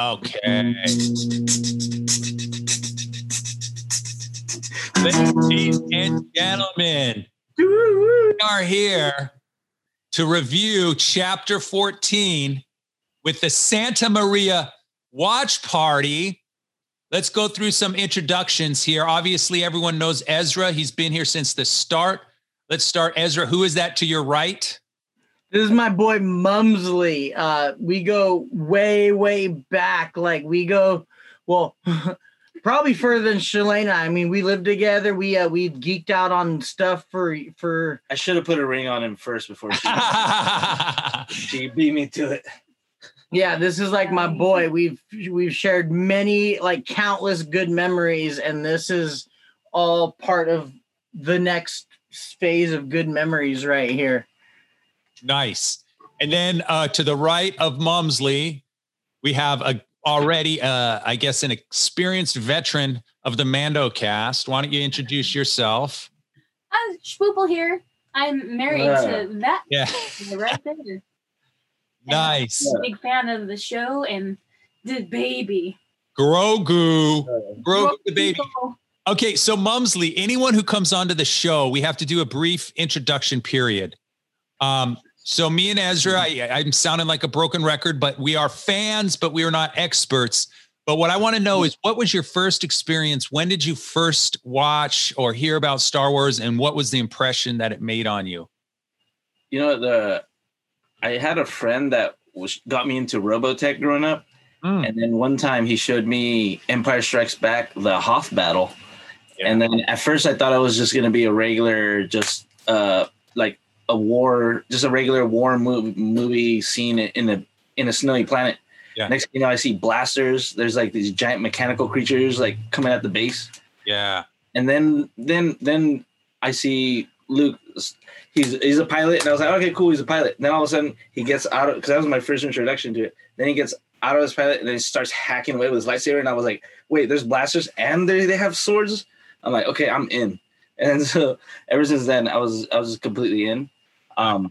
Okay. Ladies and gentlemen, we are here to review Chapter 14 with the Santa Maria Watch Party. Let's go through some introductions here. Obviously, everyone knows Ezra. He's been here since the start. Let's start, Ezra. Who is that to your right? This is my boy Mumsley. We go way, way back. Like we go, well, probably further than Shalane. I mean, we lived together. We geeked out on stuff for. I should have put a ring on him first before she beat me to it. Yeah, this is like my boy. We've shared many, like countless good memories, and this is all part of the next phase of good memories right here. Nice. And then to the right of Mumsley, we have already an experienced veteran of the Mando cast. Why don't you introduce yourself? I'm Schwoople here. I'm married to Matt. Yeah. Right there. Nice. I'm a big fan of the show and the baby. Grogu the baby. Okay, so Mumsley, anyone who comes onto the show, we have to do a brief introduction period. So me and Ezra, I'm sounding like a broken record, but we are fans, but we are not experts. But what I want to know is, what was your first experience? When did you first watch or hear about Star Wars, and what was the impression that it made on you? You know, I had a friend that got me into Robotech growing up. Mm. And then one time he showed me Empire Strikes Back, the Hoth battle. Yeah. And then at first I thought I was just going to be a regular, just a regular war movie scene in a snowy planet. Yeah. Next thing you know, I see blasters. There's like these giant mechanical creatures like coming at the base. Yeah. And then I see Luke. He's a pilot, and I was like, okay, cool, he's a pilot. Then all of a sudden he gets out of, because that was my first introduction to it. Then he gets out of his pilot and then he starts hacking away with his lightsaber, and I was like, wait, there's blasters and they have swords. I'm like, okay, I'm in. And so ever since then, I was just completely in. I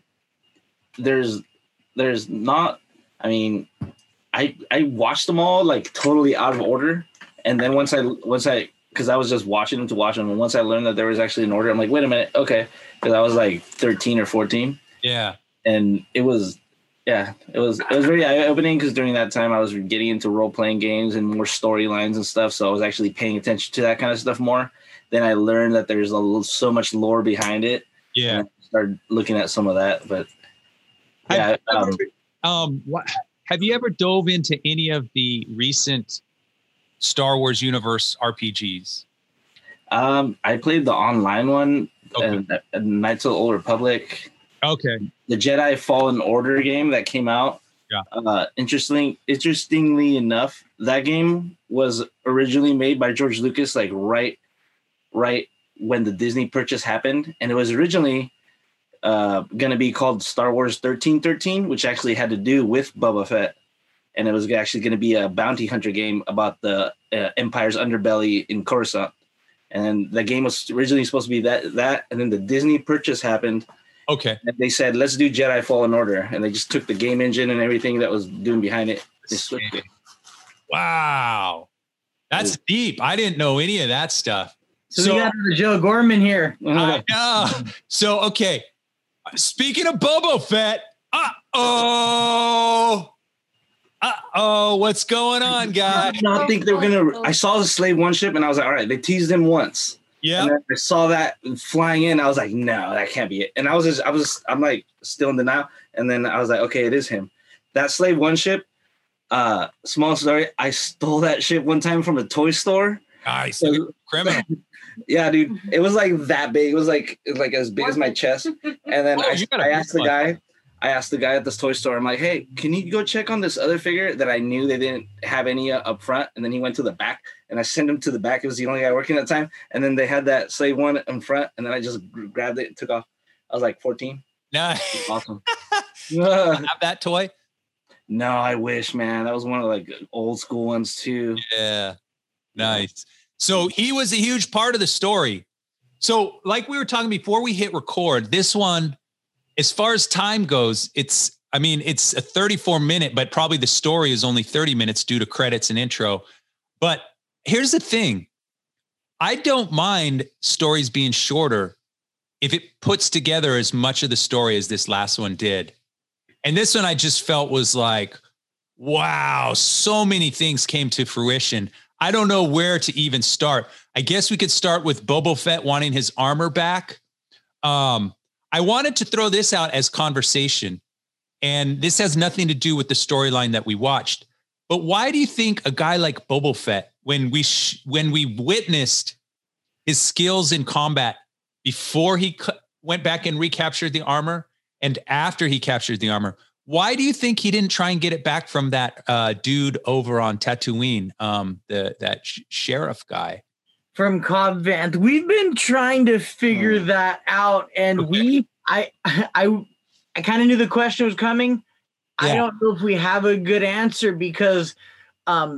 watched them all like totally out of order, and then once I because I was just watching them to watch them, and once I learned that there was actually an order, I'm like, wait a minute, okay, because I was like 13 or 14. Yeah, and it was very eye opening, because during that time I was getting into role playing games and more storylines and stuff, so I was actually paying attention to that kind of stuff more. Then I learned that there's so much lore behind it. Yeah. Started looking at some of that, but yeah. Have you ever dove into any of the recent Star Wars universe RPGs? I played the online one, okay. Knights of the Old Republic. Okay. The Jedi Fallen Order game that came out. Yeah. Interestingly enough, that game was originally made by George Lucas, like right when the Disney purchase happened, and it was originally going to be called Star Wars 1313, which actually had to do with Boba Fett, and it was actually going to be a bounty hunter game about the Empire's underbelly in Coruscant, and the game was originally supposed to be that, and then the Disney purchase happened. Okay, and they said, let's do Jedi Fallen Order, and they just took the game engine and everything that was doing behind it. They switched it. Wow, that's deep. I didn't know any of that stuff. So we got Joe Gorman here. I know. So, okay. Speaking of Boba Fett, uh-oh, what's going on, guys? I don't think they're going to – I saw the Slave One ship, and I was like, all right, they teased him once. Yeah. And then I saw that flying in. I was like, no, that can't be it. And I'm like still in denial. And then I was like, okay, it is him. That Slave One ship, small story, I stole that ship one time from a toy store. Nice. So, criminal. Yeah, dude. It was like that big. It was like as big as my chest. And then I asked the guy at this toy store, I'm like, hey, can you go check on this other figure that I knew they didn't have any up front? And then he went to the back, and I sent him to the back. It was the only guy working at the time. And then they had that Slave One in front, and then I just grabbed it and took off. I was like 14. Nice. Awesome. You have that toy? No, I wish, man. That was one of like old school ones too. Yeah. Nice. So he was a huge part of the story. So like we were talking before we hit record, this one, as far as time goes, it's I mean, it's a 34-minute, but probably the story is only 30 minutes due to credits and intro. But here's the thing. I don't mind stories being shorter if it puts together as much of the story as this last one did. And this one I just felt was like, wow, so many things came to fruition. I don't know where to even start. I guess we could start with Boba Fett wanting his armor back. I wanted to throw this out as conversation, and this has nothing to do with the storyline that we watched. But why do you think a guy like Boba Fett, when we witnessed his skills in combat before he went back and recaptured the armor and after he captured the armor, why do you think he didn't try and get it back from that dude over on Tatooine, that sheriff guy? From Cobb Vanth. We've been trying to figure that out, and I kind of knew the question was coming. Yeah. I don't know if we have a good answer because, as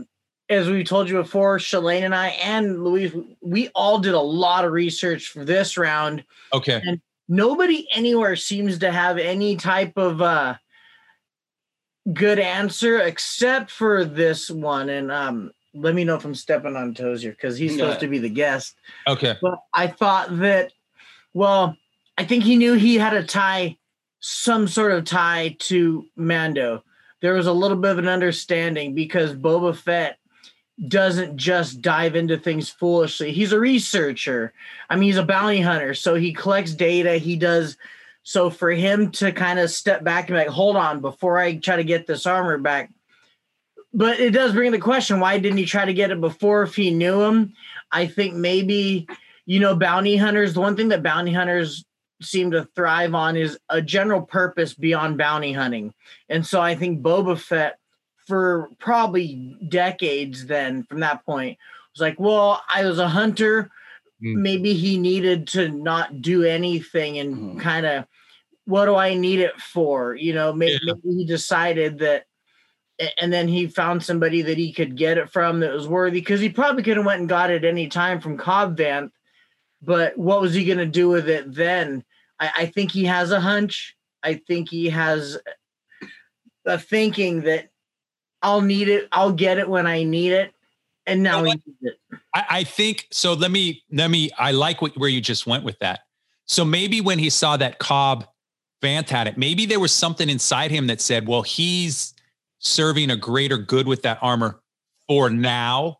we told you before, Shalane and I and Louise, we all did a lot of research for this round. Okay. And nobody anywhere seems to have any type of good answer except for this one. And let me know if I'm stepping on toes here because he's supposed to be the guest. Okay. But I thought that, well, I think he knew he had a tie, some sort of tie to Mando. There was a little bit of an understanding because Boba Fett doesn't just dive into things foolishly. He's a researcher. I mean, he's a bounty hunter, so he collects data. He does. So for him to kind of step back and be like, hold on, before I try to get this armor back. But it does bring the question, why didn't he try to get it before if he knew him? I think maybe, you know, bounty hunters, the one thing that bounty hunters seem to thrive on is a general purpose beyond bounty hunting. And so I think Boba Fett, for probably decades then from that point, was like, well, I was a hunter. Maybe he needed to not do anything and kind of, what do I need it for? You know, maybe he decided that, and then he found somebody that he could get it from that was worthy, because he probably could have went and got it any time from Cobb Vanth, but what was he going to do with it then? I think he has a hunch. I think he has a thinking that I'll need it. I'll get it when I need it. And now we need it. I think so. Let me. I like where you just went with that. So maybe when he saw that Cobb Vanth had it, maybe there was something inside him that said, "Well, he's serving a greater good with that armor for now,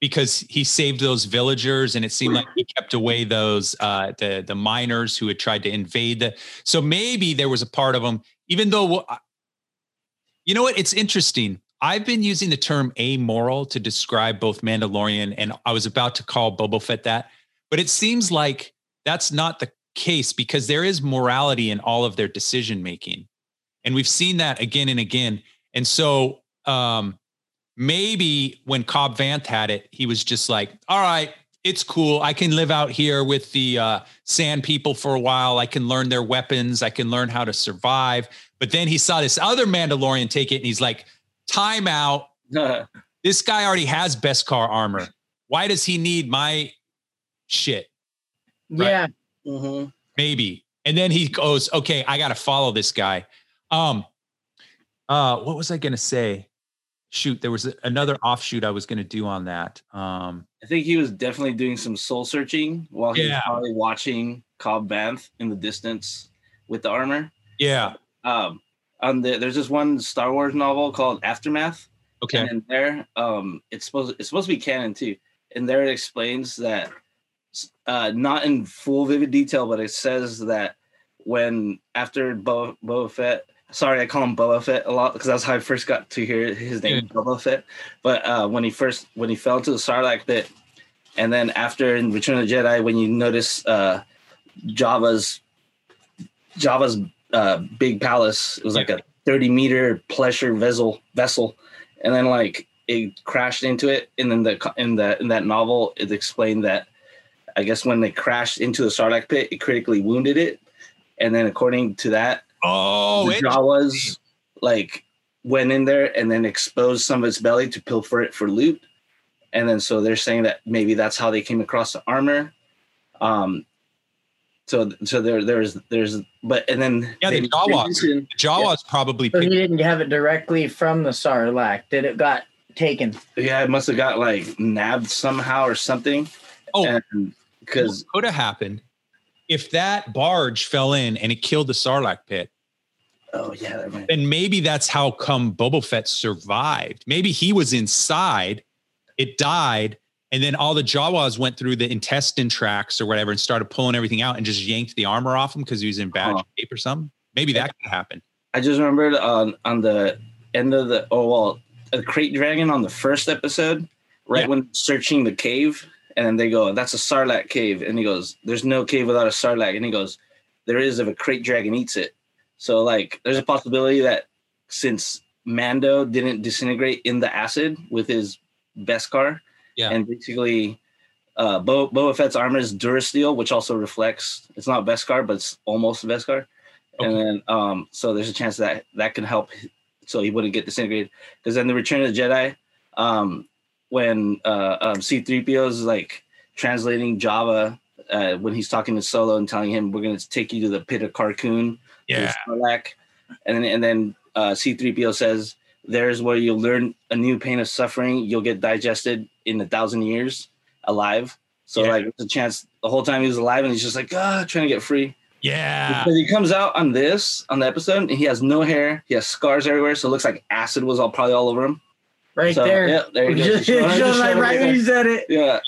because he saved those villagers, and it seemed like he kept away those the miners who had tried to invade the." So maybe there was a part of him, even though, you know what? It's interesting. I've been using the term amoral to describe both Mandalorian, and I was about to call Boba Fett that, but it seems like that's not the case because there is morality in all of their decision-making. And we've seen that again and again. And so maybe when Cobb Vanth had it, he was just like, all right, it's cool. I can live out here with the sand people for a while. I can learn their weapons. I can learn how to survive. But then he saw this other Mandalorian take it, and he's like, time out. This guy already has Beskar armor. Why does he need my shit? Yeah. Right? Maybe. And then he goes, okay, I got to follow this guy. What was I going to say? Shoot, there was another offshoot I was going to do on that. I think he was definitely doing some soul searching while he was probably watching Cobb Vanth in the distance with the armor. Yeah. There's this one Star Wars novel called Aftermath. Okay. And in there, it's supposed to be canon too. And there it explains that, not in full vivid detail, but it says that when after Boba Fett, sorry, I call him Boba Fett a lot because that's how I first got to hear his name, Boba Fett. But when he fell into the Sarlacc pit, and then after in Return of the Jedi, when you notice Jawa's big palace. It was like a 30-meter pleasure vessel, and then like it crashed into it. And then in that novel, it explained that I guess when they crashed into the Sarlacc pit, it critically wounded it. And then according to that, the Jawas like went in there and then exposed some of its belly to pilfer it for loot. And then so they're saying that maybe that's how they came across the armor. So there's but and then the Jawa. The Jawa's probably so he didn't have it directly from the Sarlacc. Did it got taken? Yeah, it must have got like nabbed somehow or something. Oh, because could have happened if that barge fell in and it killed the Sarlacc pit. Oh yeah, that might. And maybe that's how come Boba Fett survived. Maybe he was inside, it died. And then all the Jawas went through the intestine tracts or whatever and started pulling everything out and just yanked the armor off him because he was in bad shape or something. Maybe that could happen. I just remembered on the end of the Krayt Dragon on the first episode, when searching the cave, and then they go, "That's a Sarlacc cave," and he goes, "There's no cave without a Sarlacc," and he goes, "There is if a Krayt Dragon eats it." So like, there's a possibility that since Mando didn't disintegrate in the acid with his Beskar. Yeah. And basically, Boba Fett's armor is Durasteel, which also reflects. It's not Beskar, but it's almost Beskar. Okay. And then, so there's a chance that can help, so he wouldn't get disintegrated. Because then the Return of the Jedi, when C3PO is like translating Jawa when he's talking to Solo and telling him, "We're going to take you to the pit of Carcoon." Yeah. And then C3PO says, "There's where you'll learn a new pain of suffering. You'll get digested in 1,000 years alive." So like there's a chance the whole time he was alive and he's just like, trying to get free. Yeah. Because he comes out on the episode and he has no hair. He has scars everywhere. So it looks like acid was all over him. Right there. Yeah, there you go. Right when you said it. Yeah.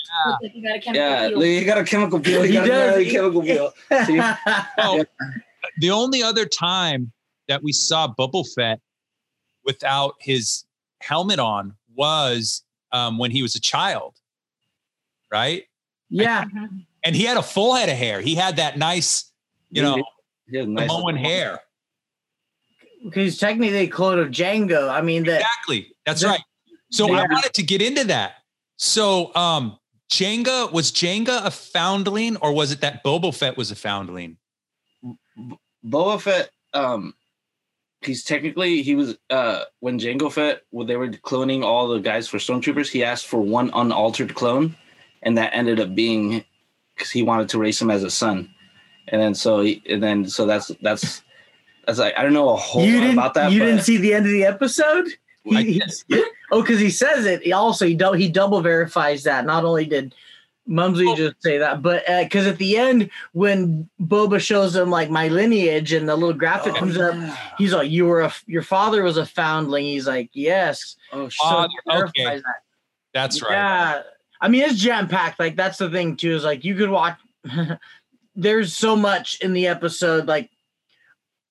He got a chemical peel. He got a chemical peel. See? The only other time that we saw Boba Fett without his helmet on was when he was a child, right? Yeah. And he had a full head of hair. He had that nice, nice Samoan hair. Because technically they clone of Jango. I mean, exactly. That's right. So I wanted to get into that. So was Jango a foundling, or was it that Boba Fett was a foundling? Boba Fett, he's technically, he was, when Jango Fett, when they were cloning all the guys for Stormtroopers, he asked for one unaltered clone, and that ended up being, because he wanted to raise him as a son. And then that's like, I don't know a whole lot about that. You didn't see the end of the episode? Because he says it. He double verifies that. Not only did Mumsley just say that, but because at the end when Boba shows him like my lineage and the little graphic comes up, he's like, your father was a foundling. He's like, yes. Okay. That's right. Yeah, I mean it's jam packed. Like that's the thing too. Is like you could watch. There's so much in the episode. Like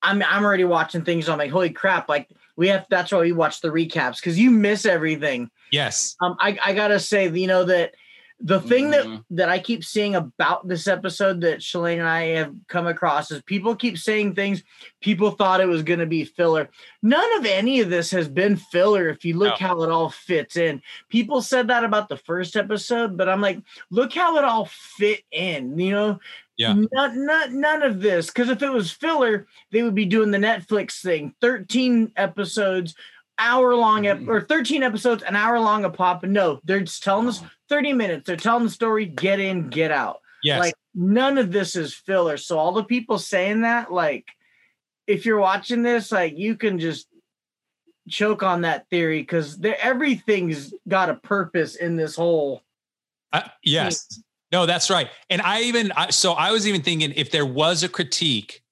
I'm already watching things. I'm like, holy crap! Like we have. That's why we watch the recaps because you miss everything. Yes. I gotta say, that. The thing that I keep seeing about this episode that Shalane and I have come across is people keep saying things. People thought it was going to be filler. None of any of this has been filler if you look how it all fits in. People said that about the first episode, but I'm like, look how it all fit in, Yeah. None of this. Because if it was filler, they would be doing the Netflix thing. 13 episodes, hour long, or 13 episodes, an hour long a pop. No, they're just telling us 30 minutes. They're telling the story, get in, get out. Yes. Like none of this is filler. So all the people saying that, like if you're watching this, like you can just choke on that theory because everything's got a purpose in this whole. Yes. Thing. No, that's right. And I was even thinking if there was a critique,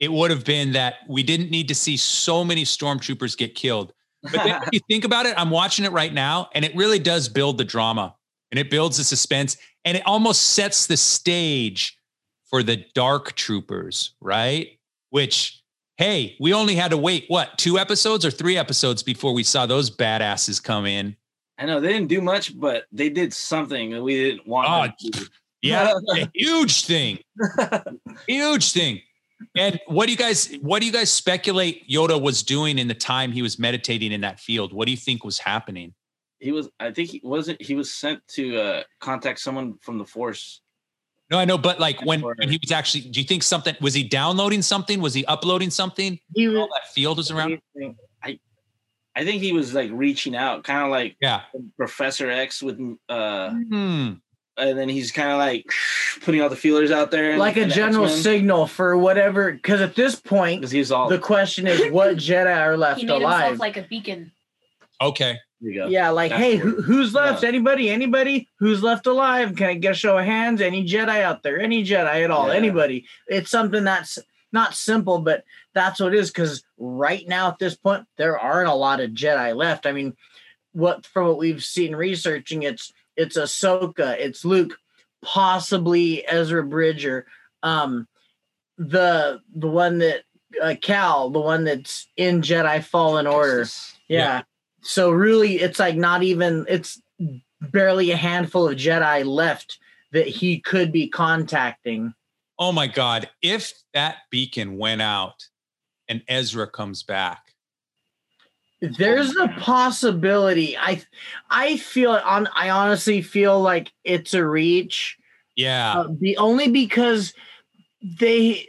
it would have been that we didn't need to see so many stormtroopers get killed. But then if you think about it, I'm watching it right now, and it really does build the drama, and it builds the suspense, and it almost sets the stage for the dark troopers, right? Which, hey, we only had to wait, 2 episodes or 3 episodes before we saw those badasses come in. I know, they didn't do much, but they did something that we didn't want to do. Yeah, a huge thing. Huge thing. And what do you guys speculate Yoda was doing in the time he was meditating in that field? What do you think was happening? He was sent to contact someone from the Force. No, I know, but like when he was actually, do you think something, was he downloading something? Was he uploading something? All that field was around? I think he was like reaching out, kind of like Professor X with And then he's kind of like putting all the feelers out there. Like a general X-Men signal for whatever. Because at this point, he's all, the question is what Jedi are left alive. He made himself like a beacon. Okay. There you go. Yeah, like, that's hey, who's left? Yeah. Anybody? Who's left alive? Can I get a show of hands? Any Jedi out there? Any Jedi at all? Yeah. Anybody? It's something that's not simple, but that's what it is. Because right now at this point, there aren't a lot of Jedi left. I mean, from what we've seen researching, it's Ahsoka, it's Luke, possibly Ezra Bridger, the one that Cal, the one that's in Jedi Fallen Order. Yeah. So really, it's like it's barely a handful of Jedi left that he could be contacting. Oh my God. If that beacon went out and Ezra comes back. There's a possibility. I honestly feel like it's a reach. Yeah. Only because they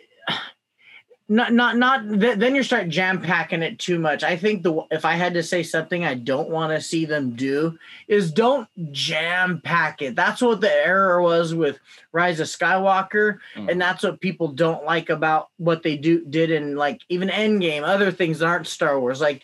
then you start jam packing it too much. I think if I had to say something I don't want to see them do is don't jam pack it. That's what the error was with Rise of Skywalker, and that's what people don't like about what they did in like even Endgame, other things that aren't Star Wars. Like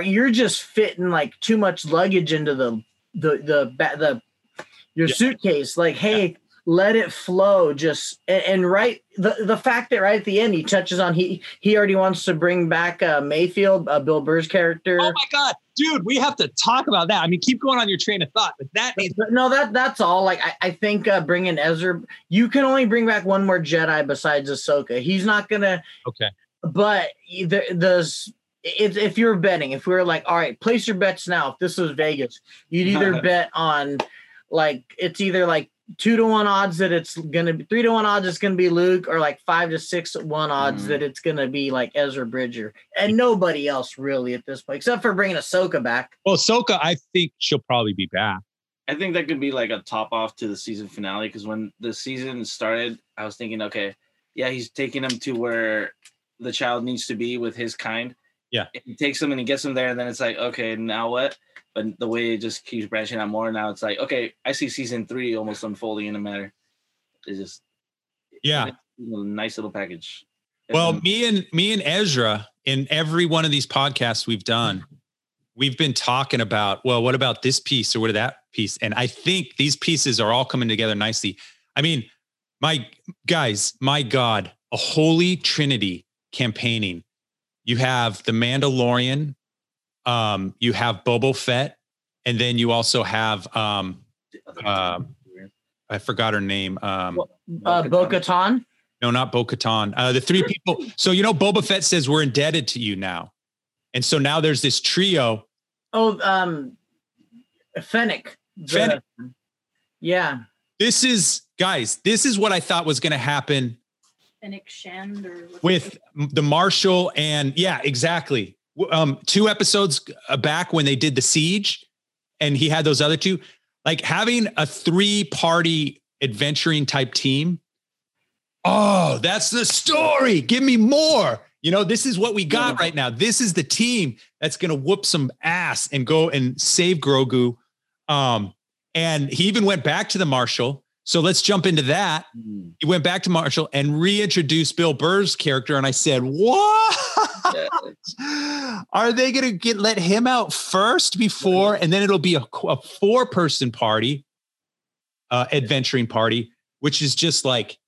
you're just fitting like too much luggage into your suitcase. Like, hey. Yeah. Let it flow, just and right. The fact that right at the end he touches on he already wants to bring back Mayfield, Bill Burr's character. Oh my God, dude, we have to talk about that. I mean, keep going on your train of thought, but that needs. No, that's all. Like I think bringing Ezra, you can only bring back one more Jedi besides Ahsoka. He's not gonna. Okay. But if you're betting, if we were like, all right, place your bets now. If this was Vegas, you'd either bet on like it's either like. 2-1 odds that it's gonna be 3-1 odds it's gonna be Luke, or like 5-6-1 odds that it's gonna be like Ezra Bridger, and nobody else really at this point, except for bringing Ahsoka back. Well, Ahsoka, I think she'll probably be back. I think that could be like a top off to the season finale, because when the season started, I was thinking, okay, yeah, he's taking him to where the child needs to be with his kind. Yeah, he takes him and he gets him there, and then it's like, okay, now what? But the way it just keeps branching out more, now it's like, okay, I see season 3 almost unfolding in a matter. It's just, nice little package. Well, me and Ezra in every one of these podcasts we've done, we've been talking about, well, what about this piece or what about that piece? And I think these pieces are all coming together nicely. I mean, my God, a holy trinity campaigning. You have the Mandalorian. You have Boba Fett, and then you also have I forgot her name. Bo-Katan. No, not Bo-Katan. The three people. So Boba Fett says we're indebted to you now, and so now there's this trio. Oh, Fennec. Fennec. Yeah. This is what I thought was going to happen. Fennec Shand with the Marshal, and yeah, exactly. 2 episodes back when they did the siege and he had those other 2, like having a 3-party adventuring type team. Oh, that's the story. Give me more. This is what we got right now. This is the team that's going to whoop some ass and go and save Grogu. And he even went back to the Marshal. So let's jump into that. He went back to Marshall and reintroduced Bill Burr's character. And I said, what? Are they going to let him out first before? And then it'll be a 4-person party, adventuring party, which is just like,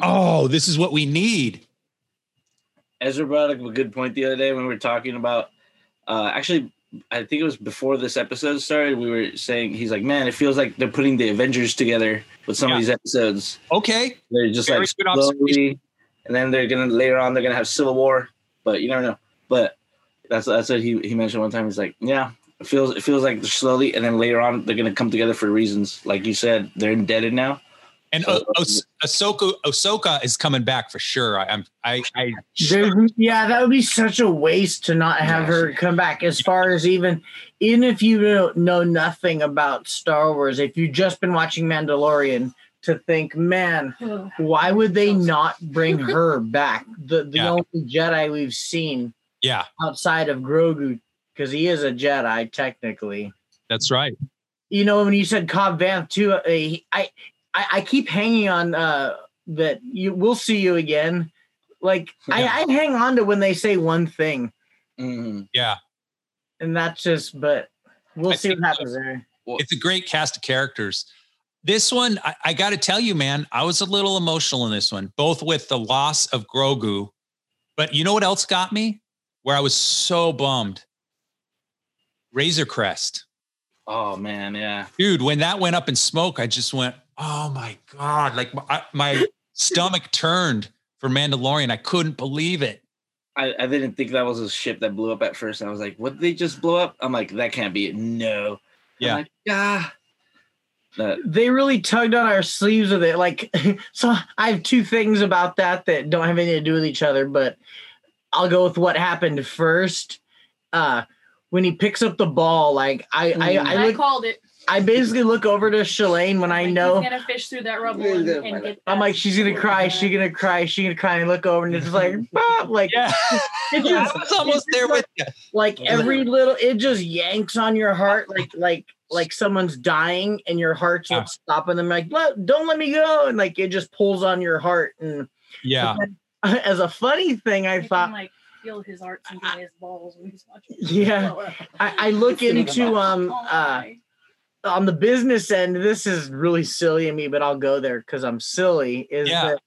oh, this is what we need. Ezra brought up a good point the other day when we were talking about, actually, I think it was before this episode started, we were saying, he's like, man, it feels like they're putting the Avengers together with some of these episodes. Okay. They're just very like slowly, and then they're going to later on, they're going to have Civil War, but you never know. But that's what he mentioned one time. He's like, yeah, it feels like they're slowly, and then later on, they're going to come together for reasons. Like you said, they're indebted now. And Ahsoka is coming back for sure. That would be such a waste to not have her come back. As far as even if you don't know nothing about Star Wars, if you've just been watching Mandalorian, to think, man, why would they not bring her back? The only Jedi we've seen, outside of Grogu, because he is a Jedi technically. That's right. You know, when you said Cobb Vanth too, I keep hanging on that we'll see you again. Like I hang on to when they say one thing. Mm-hmm. Yeah. And that's just, but we'll see what happens there. It's a great cast of characters. This one, I got to tell you, man, I was a little emotional in this one, both with the loss of Grogu, but you know what else got me? Where I was so bummed. Razor Crest. Oh, man, yeah. Dude, when that went up in smoke, I just went, oh, my God. Like, my stomach turned for Mandalorian. I couldn't believe it. I didn't think that was a ship that blew up at first. I was like, what did they just blow up? I'm like, that can't be it. No. Yeah. I'm like, ah. They really tugged on our sleeves with it. Like, so I have two things about that don't have anything to do with each other, but I'll go with what happened first. When he picks up the ball, like I called it. I basically look over to Shalane when I know he's gonna fish through that rubble and get that. I'm like, she's gonna cry, she's gonna cry, she's gonna cry, and look over and it's like, like yeah. I was almost there with you. Like every little, it just yanks on your heart, like someone's dying and your heart's not stopping them. Like, don't let me go, and like it just pulls on your heart. And yeah, as a funny thing, I thought like, feel his arts and his balls when he's watching. Yeah, I look into on the business end. This is really silly of me, but I'll go there because I'm silly. That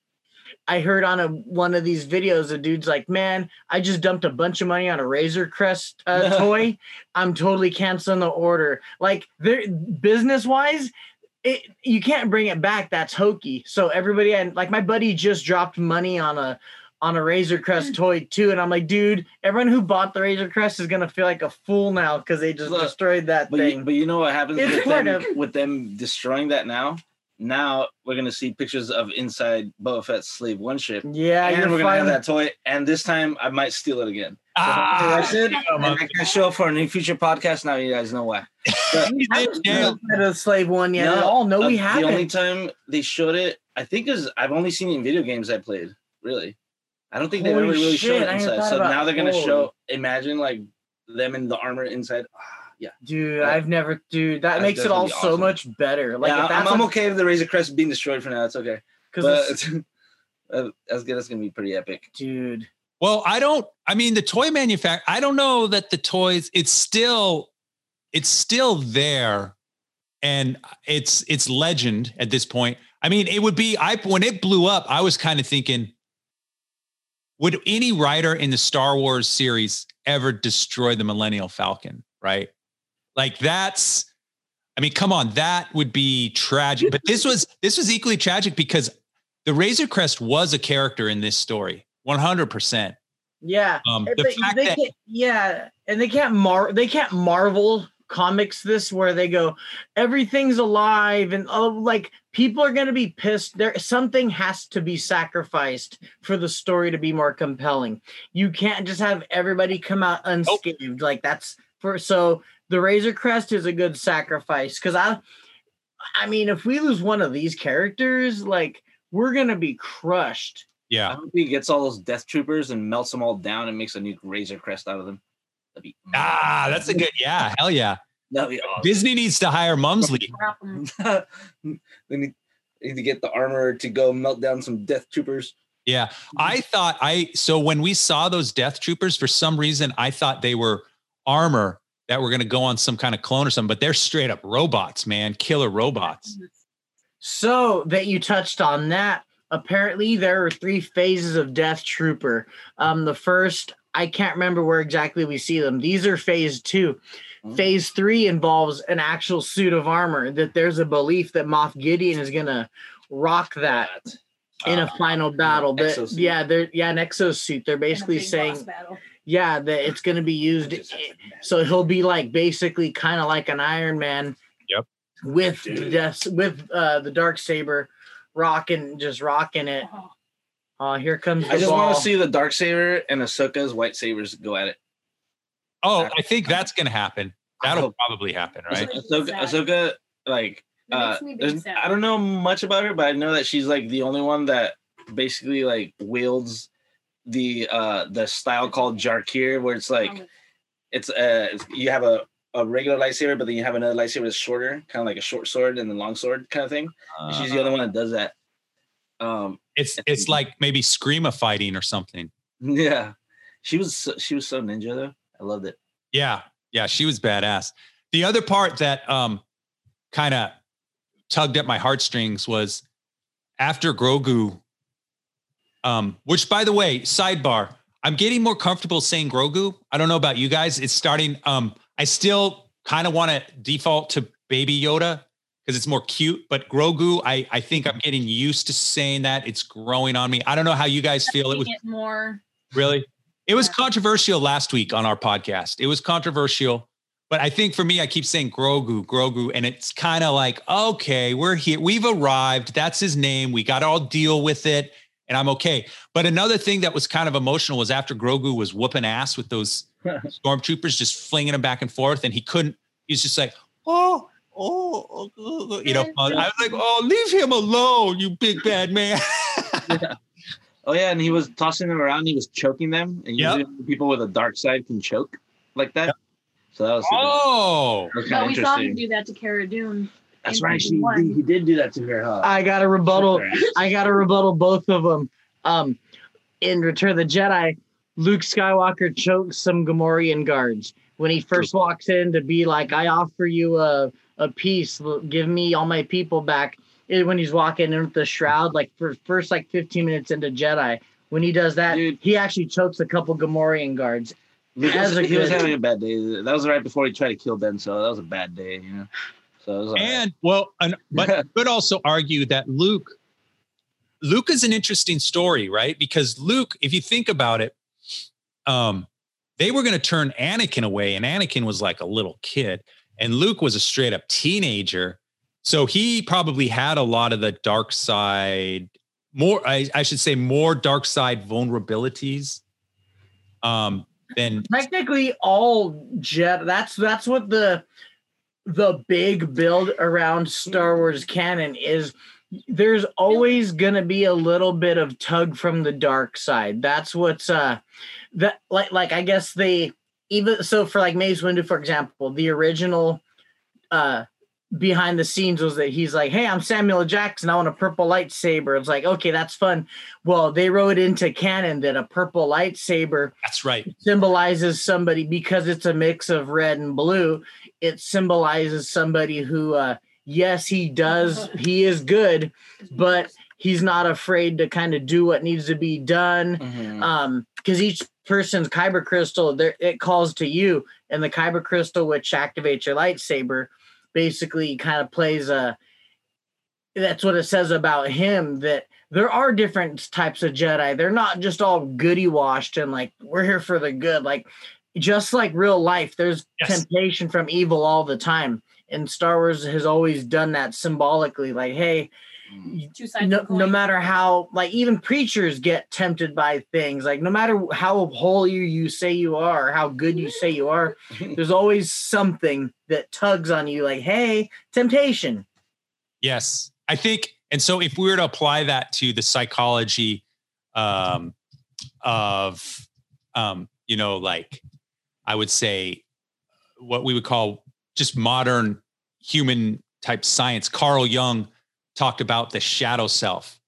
I heard on one of these videos, a dude's like, "Man, I just dumped a bunch of money on a Razor Crest toy. I'm totally canceling the order." Like, business wise, you can't bring it back. That's hokey. So everybody, and like my buddy just dropped money on a Razor Crest toy too, and I'm like, dude, everyone who bought the Razor Crest is gonna feel like a fool now because they just destroyed that thing. You know what happens with them destroying that now? Now we're gonna see pictures of inside Boba Fett's Slave One ship. Yeah, and we're gonna have that toy, and this time I might steal it again. I can show up for a future podcast. Now you guys know why. We haven't seen a Slave One yet at all. No, we haven't. The only time they showed it, I think, is I've only seen it in video games I played. Really. I don't think they ever really showed it inside. So now they're going to show, imagine like them in the armor inside. Yeah. Dude, that makes it all so much better. Like, yeah, I'm okay with the Razor Crest being destroyed for now. It's okay. That's going to be pretty epic. Dude. Well, the toy manufacturer, I don't know that the toys, it's still there. And it's legend at this point. I mean, it would be, when it blew up, I was kind of thinking, would any writer in the Star Wars series ever destroy the Millennial Falcon, right? Like come on, that would be tragic. But this was equally tragic because the Razor Crest was a character in this story, 100%. Yeah. And they can't Marvel comics this where they go, everything's alive and like people are going to be pissed. There, something has to be sacrificed for the story to be more compelling. You can't just have everybody come out unscathed. Nope. Like so the Razor Crest is a good sacrifice because I mean if we lose one of these characters, like we're going to be crushed. Yeah. I hope he gets all those Death Troopers and melts them all down and makes a new Razor Crest out of them. That's a good, yeah, hell yeah. That'd be awesome. Disney needs to hire Mumsley. They need to get the armor to go melt down some Death Troopers. Yeah, so when we saw those Death Troopers, for some reason, I thought they were armor that were going to go on some kind of clone or something, but they're straight up robots, man, killer robots. So that you touched on that, apparently there are three phases of Death Trooper. The first, I can't remember where exactly we see them. These are phase 2. Mm-hmm. Phase 3 involves an actual suit of armor that there's a belief that Moff Gideon is going to rock that in a final battle. But exosuit. An exosuit. They're basically saying, that it's going to be used. So he'll be like basically kind of like an Iron Man. Yep. With the Darksaber rocking it. Oh. Here comes the ball. Want to see the Darksaber and Ahsoka's white sabers go at it. Oh, I think that's going to happen. That'll probably happen, right? Ahsoka, like, I don't know much about her, but I know that she's like the only one that basically like wields the style called Jarkir, where it's like, you have a a regular lightsaber, but then you have another lightsaber that's shorter, kind of like a short sword and the long sword kind of thing. She's the only one that does that. It's like maybe Screama fighting or something. Yeah. She was so ninja though. I loved it. Yeah. Yeah. She was badass. The other part that kind of tugged at my heartstrings was after Grogu, which by the way, sidebar, I'm getting more comfortable saying Grogu. I don't know about you guys. It's starting. I still kind of want to default to Baby Yoda because it's more cute, but Grogu, I think I'm getting used to saying that. It's growing on me. I don't know how you guys feel. It was more really, it was controversial last week on our podcast. It was controversial, but I think for me, I keep saying Grogu. And it's kind of like, okay, we're here. We've arrived. That's his name. We got to all deal with it. And I'm okay. But another thing that was kind of emotional was after Grogu was whooping ass with those stormtroopers, just flinging him back and forth. And he couldn't, he's just like, oh, you know, I was like, oh, leave him alone, you big bad man. Yeah. Oh yeah. And he was tossing them around. He was choking them. And usually people with a dark side can choke like that. Yep. So that was, that was we saw him do that to Cara Dune. That's right. He did do that to her. Huh? I got to rebuttal both of them. In Return of the Jedi, Luke Skywalker chokes some Gamorrean guards when he first walks in to be like, I offer you a peace. Give me all my people back. And when he's walking in with the shroud, like for first like 15 minutes into Jedi, when he does that, dude, he actually chokes a couple Gamorrean guards. He was having a bad day. That was right before he tried to kill Ben Solo. That was a bad day, you know. So but I could also argue that Luke is an interesting story, right? Because Luke, if you think about it, they were going to turn Anakin away, and Anakin was like a little kid, and Luke was a straight up teenager. So he probably had a lot of the dark side, more dark side vulnerabilities. Then technically all Jedi. That's what the big build around Star Wars canon is. There's always going to be a little bit of tug from the dark side. That's what's I guess for like Mace Windu, for example, the original behind the scenes was that he's like, hey, I'm Samuel L. Jackson. I want a purple lightsaber. It's like, okay, that's fun. Well, they wrote into canon that a purple lightsaber that's right. symbolizes somebody because it's a mix of red and blue. It symbolizes somebody who, yes, he is good, but he's not afraid to kind of do what needs to be done. Mm-hmm. Because each person's kyber crystal, it calls to you, and the kyber crystal, which activates your lightsaber, basically kind of plays that's what it says about him, that there are different types of Jedi. They're not just all goody washed and like, we're here for the good. Like, just like real life, there's temptation from evil all the time. And Star Wars has always done that symbolically. Like, hey, no matter how, like even preachers get tempted by things. Like no matter how holy you say you are, or how good you say you are, there's always something that tugs on you like, hey, temptation. Yes, I think. And so if we were to apply that to the psychology of, you know, like I would say what we would call just modern human type science, Carl Jung talked about the shadow self.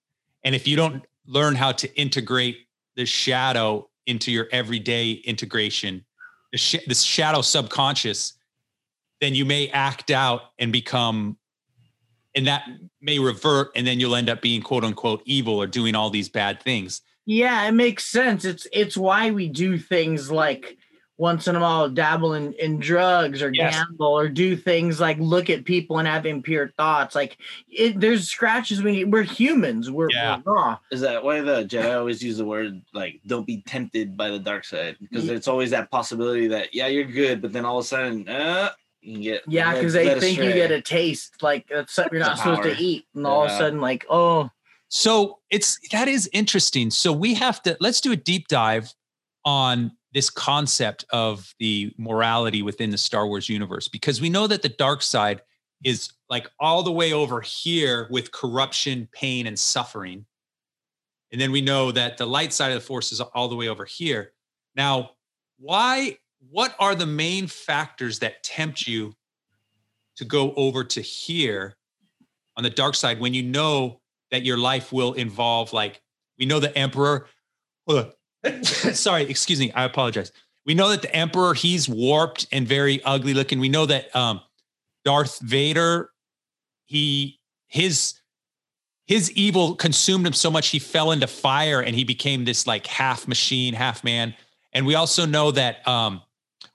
And if you don't learn how to integrate the shadow into your everyday integration, the shadow subconscious, then you may act out and become, and that may revert, and then you'll end up being quote unquote evil or doing all these bad things. Yeah, it makes sense. It's why we do things like once in a while dabble in drugs or gamble or do things like look at people and have impure thoughts. Like there's scratches when we're humans. We're raw. Is that why the Jedi always use the word like don't be tempted by the dark side? Because it's always that possibility that, yeah, you're good. But then all of a sudden, you can get. Yeah, because they think you get a taste like that's something you're not supposed to eat. And all of a sudden like, oh. So that is interesting. So let's do a deep dive on this concept of the morality within the Star Wars universe, because we know that the dark side is like all the way over here with corruption, pain, and suffering. And then we know that the light side of the force is all the way over here. Now, why what are the main factors that tempt you to go over to here on the dark side when you know that your life will involve, like, we know the Emperor, sorry, excuse me, I apologize. We know that the Emperor, he's warped and very ugly looking. We know that Darth Vader, his evil consumed him so much he fell into fire and he became this like half machine, half man. And we also know that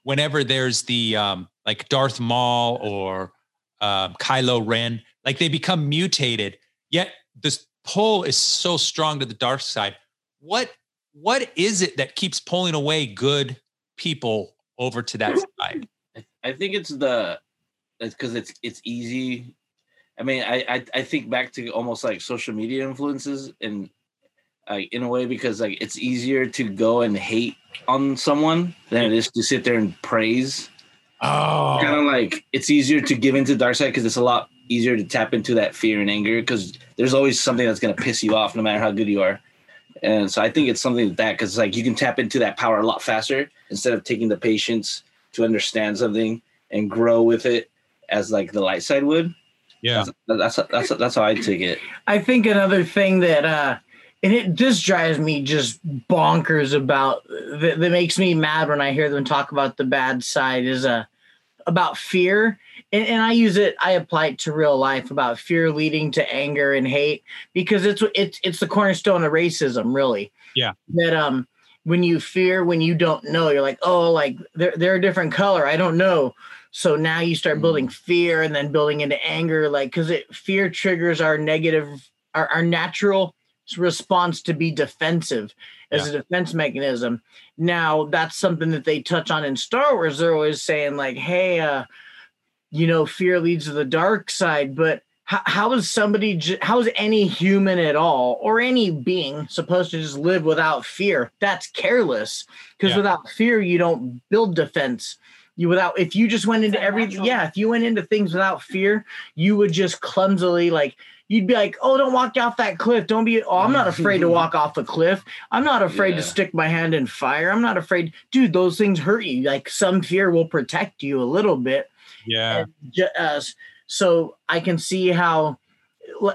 whenever there's the like Darth Maul or Kylo Ren, like they become mutated. Yet this pull is so strong to the dark side. What is it that keeps pulling away good people over to that side? I think it's because it's easy. I mean, I think back to almost like social media influences in a way, because like it's easier to go and hate on someone than it is to sit there and praise. Oh, kind of like it's easier to give into the dark side because it's a lot easier to tap into that fear and anger because there's always something that's going to piss you off no matter how good you are. And so I think it's something like that, because like you can tap into that power a lot faster instead of taking the patience to understand something and grow with it as like the light side would. Yeah, that's how I take it. I think another thing that and it just drives me just bonkers about that makes me mad when I hear them talk about the bad side is about fear. And I apply it to real life about fear leading to anger and hate, because it's the cornerstone of racism, really. Yeah. That when you fear, when you don't know, you're like, oh, like they're a different color, I don't know. So now you start building fear and then building into anger, like because fear triggers our negative, our natural response to be defensive as a defense mechanism. Now that's something that they touch on in Star Wars. They're always saying like, hey, you know, fear leads to the dark side, but how is any human at all or any being supposed to just live without fear? That's careless, because without fear, you don't build defense. If you just went into everything, if you went into things without fear, you would just clumsily, like, you'd be like, oh, don't walk off that cliff. I'm not afraid to walk off a cliff. I'm not afraid to stick my hand in fire. I'm not afraid, dude, those things hurt you. Like, some fear will protect you a little bit. Yeah. So I can see how,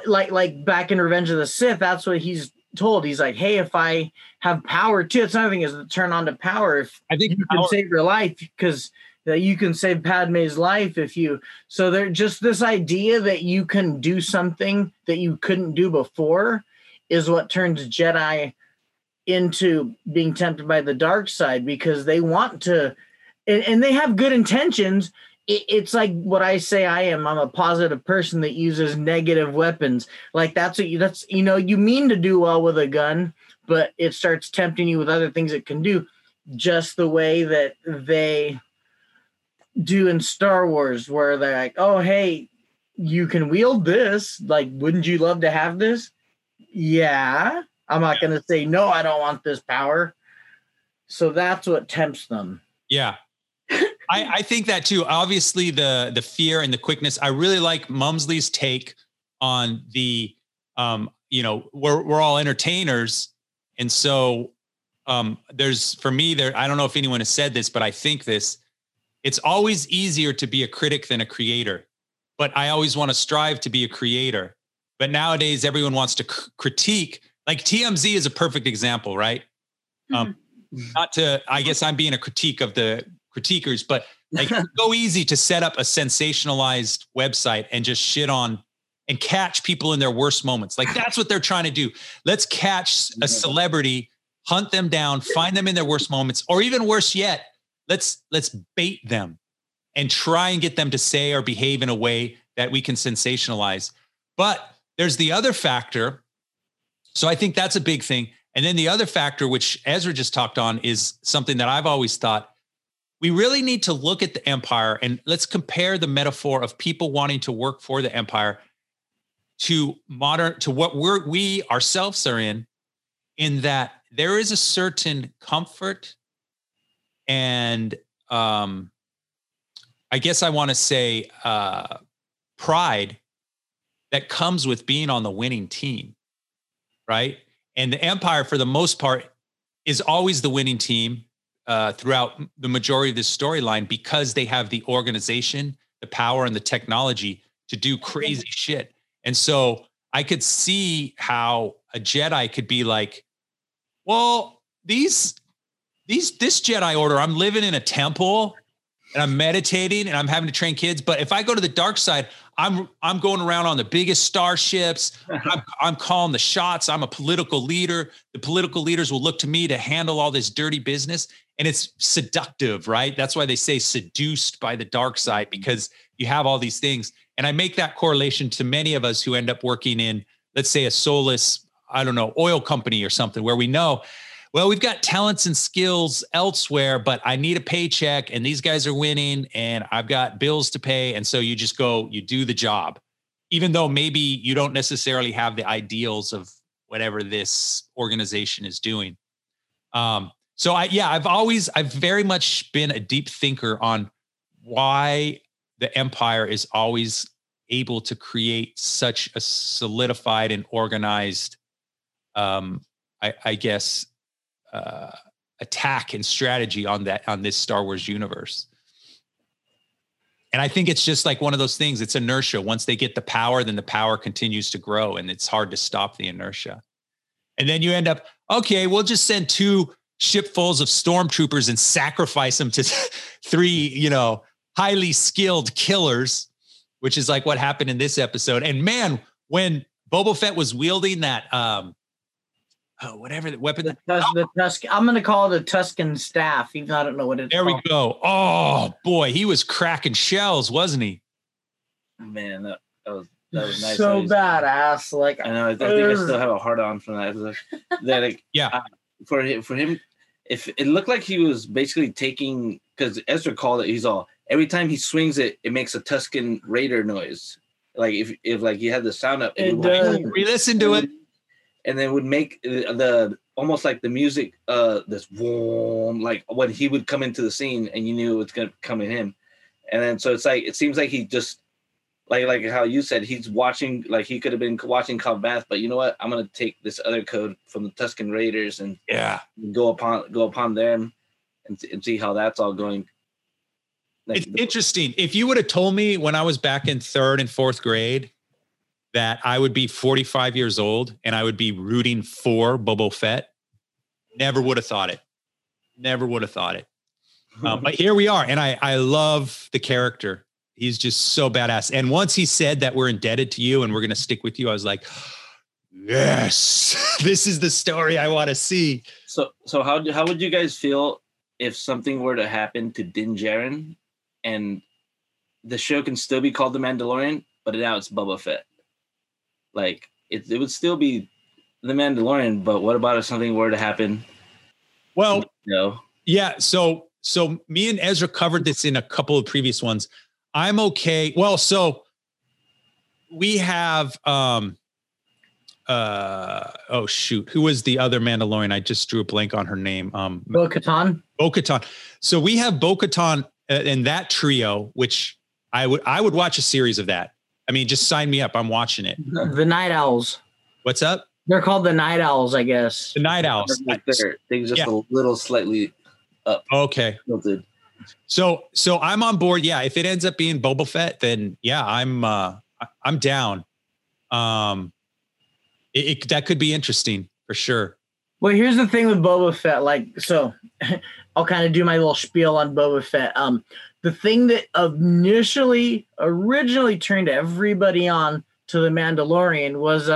like back in Revenge of the Sith, that's what he's told. He's like, hey, if I have power too, it's another thing is to turn on to power. If I think you can save your life, because you can save Padme's life if you. So they're just this idea that you can do something that you couldn't do before is what turns Jedi into being tempted by the dark side, because they want to, and they have good intentions. It's like what I say I am. I'm a positive person that uses negative weapons. Like you mean to do well with a gun, but it starts tempting you with other things it can do, just the way that they do in Star Wars, where they're like, oh, hey, you can wield this. Like, wouldn't you love to have this? Yeah. I'm not going to say, no, I don't want this power. So that's what tempts them. Yeah. I think that too. Obviously, the fear and the quickness. I really like Mumsley's take on the, we're all entertainers, and so there's, for me, there. I don't know if anyone has said this, but I think this. It's always easier to be a critic than a creator, but I always want to strive to be a creator. But nowadays, everyone wants to critique. Like TMZ is a perfect example, right? Not to. I guess I'm being a critique of the critiquers, but like it's so easy to set up a sensationalized website and just shit on and catch people in their worst moments. Like that's what they're trying to do. Let's catch a celebrity, hunt them down, find them in their worst moments, or even worse yet, let's bait them and try and get them to say or behave in a way that we can sensationalize. But there's the other factor. So I think that's a big thing. And then the other factor, which Ezra just talked on, is something that I've always thought. We really need to look at the empire, and let's compare the metaphor of people wanting to work for the empire to what we ourselves are in that there is a certain comfort and I guess I want to say pride that comes with being on the winning team, right? And the empire, for the most part, is always the winning team. throughout the majority of this storyline, because they have the organization, the power, and the technology to do crazy shit. And so I could see how a Jedi could be like, well, this Jedi Order, I'm living in a temple and I'm meditating and I'm having to train kids. But if I go to the dark side, I'm going around on the biggest starships. I'm calling the shots. I'm a political leader. The political leaders will look to me to handle all this dirty business. And it's seductive, right? That's why they say seduced by the dark side, because you have all these things. And I make that correlation to many of us who end up working in, let's say, a soulless, I don't know, oil company or something, where we know, well, we've got talents and skills elsewhere, but I need a paycheck and these guys are winning and I've got bills to pay. And so you just go, you do the job, even though maybe you don't necessarily have the ideals of whatever this organization is doing. I've very much been a deep thinker on why the Empire is always able to create such a solidified and organized, attack and strategy on this Star Wars universe. And I think it's just like one of those things, it's inertia. Once they get the power, then the power continues to grow and it's hard to stop the inertia. And then you end up, okay, we'll just send 2 shipfuls of stormtroopers and sacrifice them to 3, highly skilled killers, which is like what happened in this episode. And man, when Boba Fett was wielding that, whatever the weapon. I'm going to call it a Tusken staff, even though I don't know what it is. There we go. Oh boy, he was cracking shells, wasn't he? Man, that was nice. So badass. Like, I know. I think I still have a hard on from that. Yeah. For him, if it looked like he was basically taking, because Ezra called it. He's all, every time he swings it, it makes a Tusken Raider noise. Like if he had the sound up, it would re-listen to it. And then would make the almost like the music, this warm, like when he would come into the scene, and you knew it was going to come in him. And then so it's like, it seems like he just like how you said, he's watching, like he could have been watching Cobb Vanth, but you know what? I'm going to take this other code from the Tusken Raiders and go upon them and see how that's all going. Like, it's interesting. If you would have told me when I was back in 3rd and 4th grade. That I would be 45 years old and I would be rooting for Boba Fett. Never would have thought it. But here we are. And I love the character. He's just so badass. And once he said that we're indebted to you and we're going to stick with you, I was like, yes, this is the story I want to see. So how would you guys feel if something were to happen to Din Djarin and the show can still be called The Mandalorian, but now it's Boba Fett? Like it would still be The Mandalorian, but what about if something were to happen? Well, yeah. So me and Ezra covered this in a couple of previous ones. I'm okay. Well, so we have, who was the other Mandalorian? I just drew a blank on her name. Bo-Katan. So we have Bo-Katan and that trio, which I would watch a series of that. I mean, just sign me up. I'm watching it. The Night Owls. What's up? They're called the Night Owls, I guess. The Night Owls. Things just a little slightly up. Okay. Tilted. So I'm on board. Yeah. If it ends up being Boba Fett, then yeah, I'm down. That could be interesting for sure. Well, here's the thing with Boba Fett. Like, so I'll kind of do my little spiel on Boba Fett. The thing that originally turned everybody on to The Mandalorian was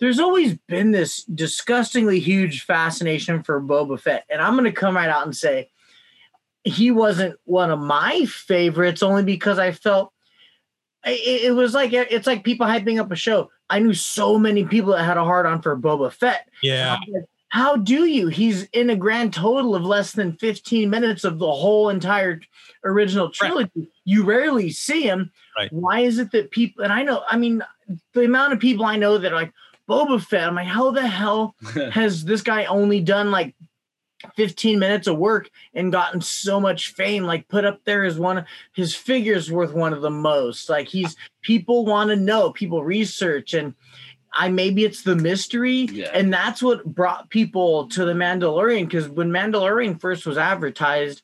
there's always been this disgustingly huge fascination for Boba Fett. And I'm going to come right out and say he wasn't one of my favorites only because I felt it was like, it's like people hyping up a show. I knew so many people that had a hard on for Boba Fett. Yeah. How do you? He's in a grand total of less than 15 minutes of the whole entire original trilogy. Right. You rarely see him. Right. Why is it that people, and I know, I mean, the amount of people I know that are like, Boba Fett, I'm like, how the hell has this guy only done like 15 minutes of work and gotten so much fame? Like put up there as one, his figure's worth one of the most. Like people want to know, people research and maybe it's the mystery. Yeah. And that's what brought people to The Mandalorian, because when Mandalorian first was advertised,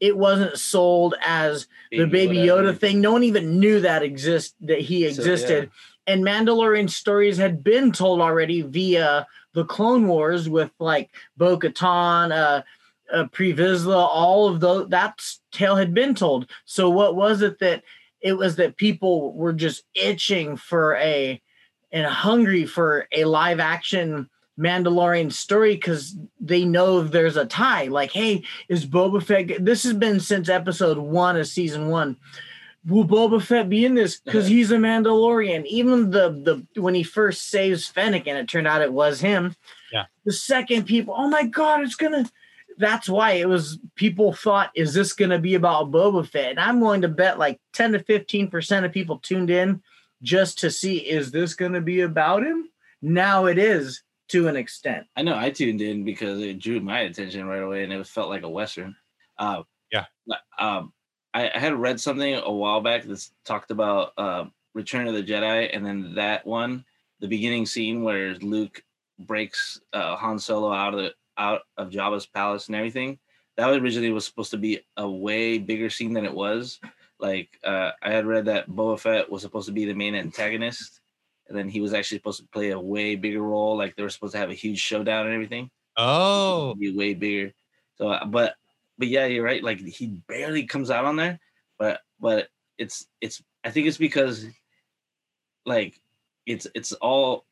it wasn't sold as the Baby Yoda thing. No one even knew that he existed. So, yeah. And Mandalorian stories had been told already via the Clone Wars with like Bo-Katan, Pre Vizsla, all of those. That tale had been told. So what was it that it was that people were just itching for and hungry for a live action Mandalorian story, because they know there's a tie. Like, hey, is Boba Fett? This has been since episode one of season one. Will Boba Fett be in this? Because he's a Mandalorian. Even the when he first saves Fennec, and it turned out it was him. Yeah. The second people, oh my god, it's gonna. That's why it was. People thought, is this gonna be about Boba Fett? And I'm willing to bet like 10 to 15% of people tuned in just to see, is this gonna be about him? Now it is. To an extent. I know I tuned in because it drew my attention right away, and it felt like a Western. I had read something a while back that talked about Return of the Jedi, and then that one, the beginning scene where Luke breaks Han Solo out of Jabba's palace and everything. That originally was supposed to be a way bigger scene than it was. Like I had read that Boba Fett was supposed to be the main antagonist. And then he was actually supposed to play a way bigger role. Like they were supposed to have a huge showdown and everything. Oh, be way bigger. So, but yeah, you're right. Like he barely comes out on there, but it's I think it's because like it's all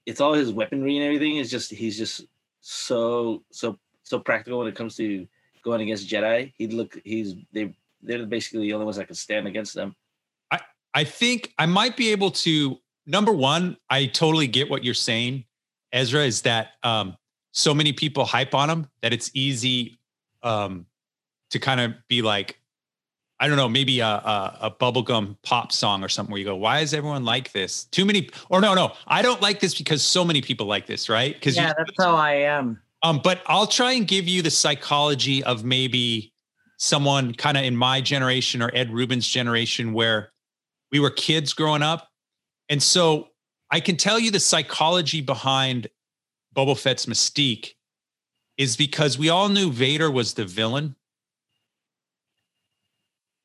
his weaponry and everything. It's just, he's just so practical when it comes to going against Jedi. They're basically the only ones that can stand against them. I think I might be able to. Number one, I totally get what you're saying, Ezra, is that so many people hype on him that it's easy to kind of be like, I don't know, maybe a bubblegum pop song or something where you go, why is everyone like this? Too many, or no, I don't like this because so many people like this, right? Yeah, that's how I am. But I'll try and give you the psychology of maybe someone kind of in my generation or Ed Rubin's generation where we were kids growing up. And so I can tell you the psychology behind Boba Fett's mystique is because we all knew Vader was the villain.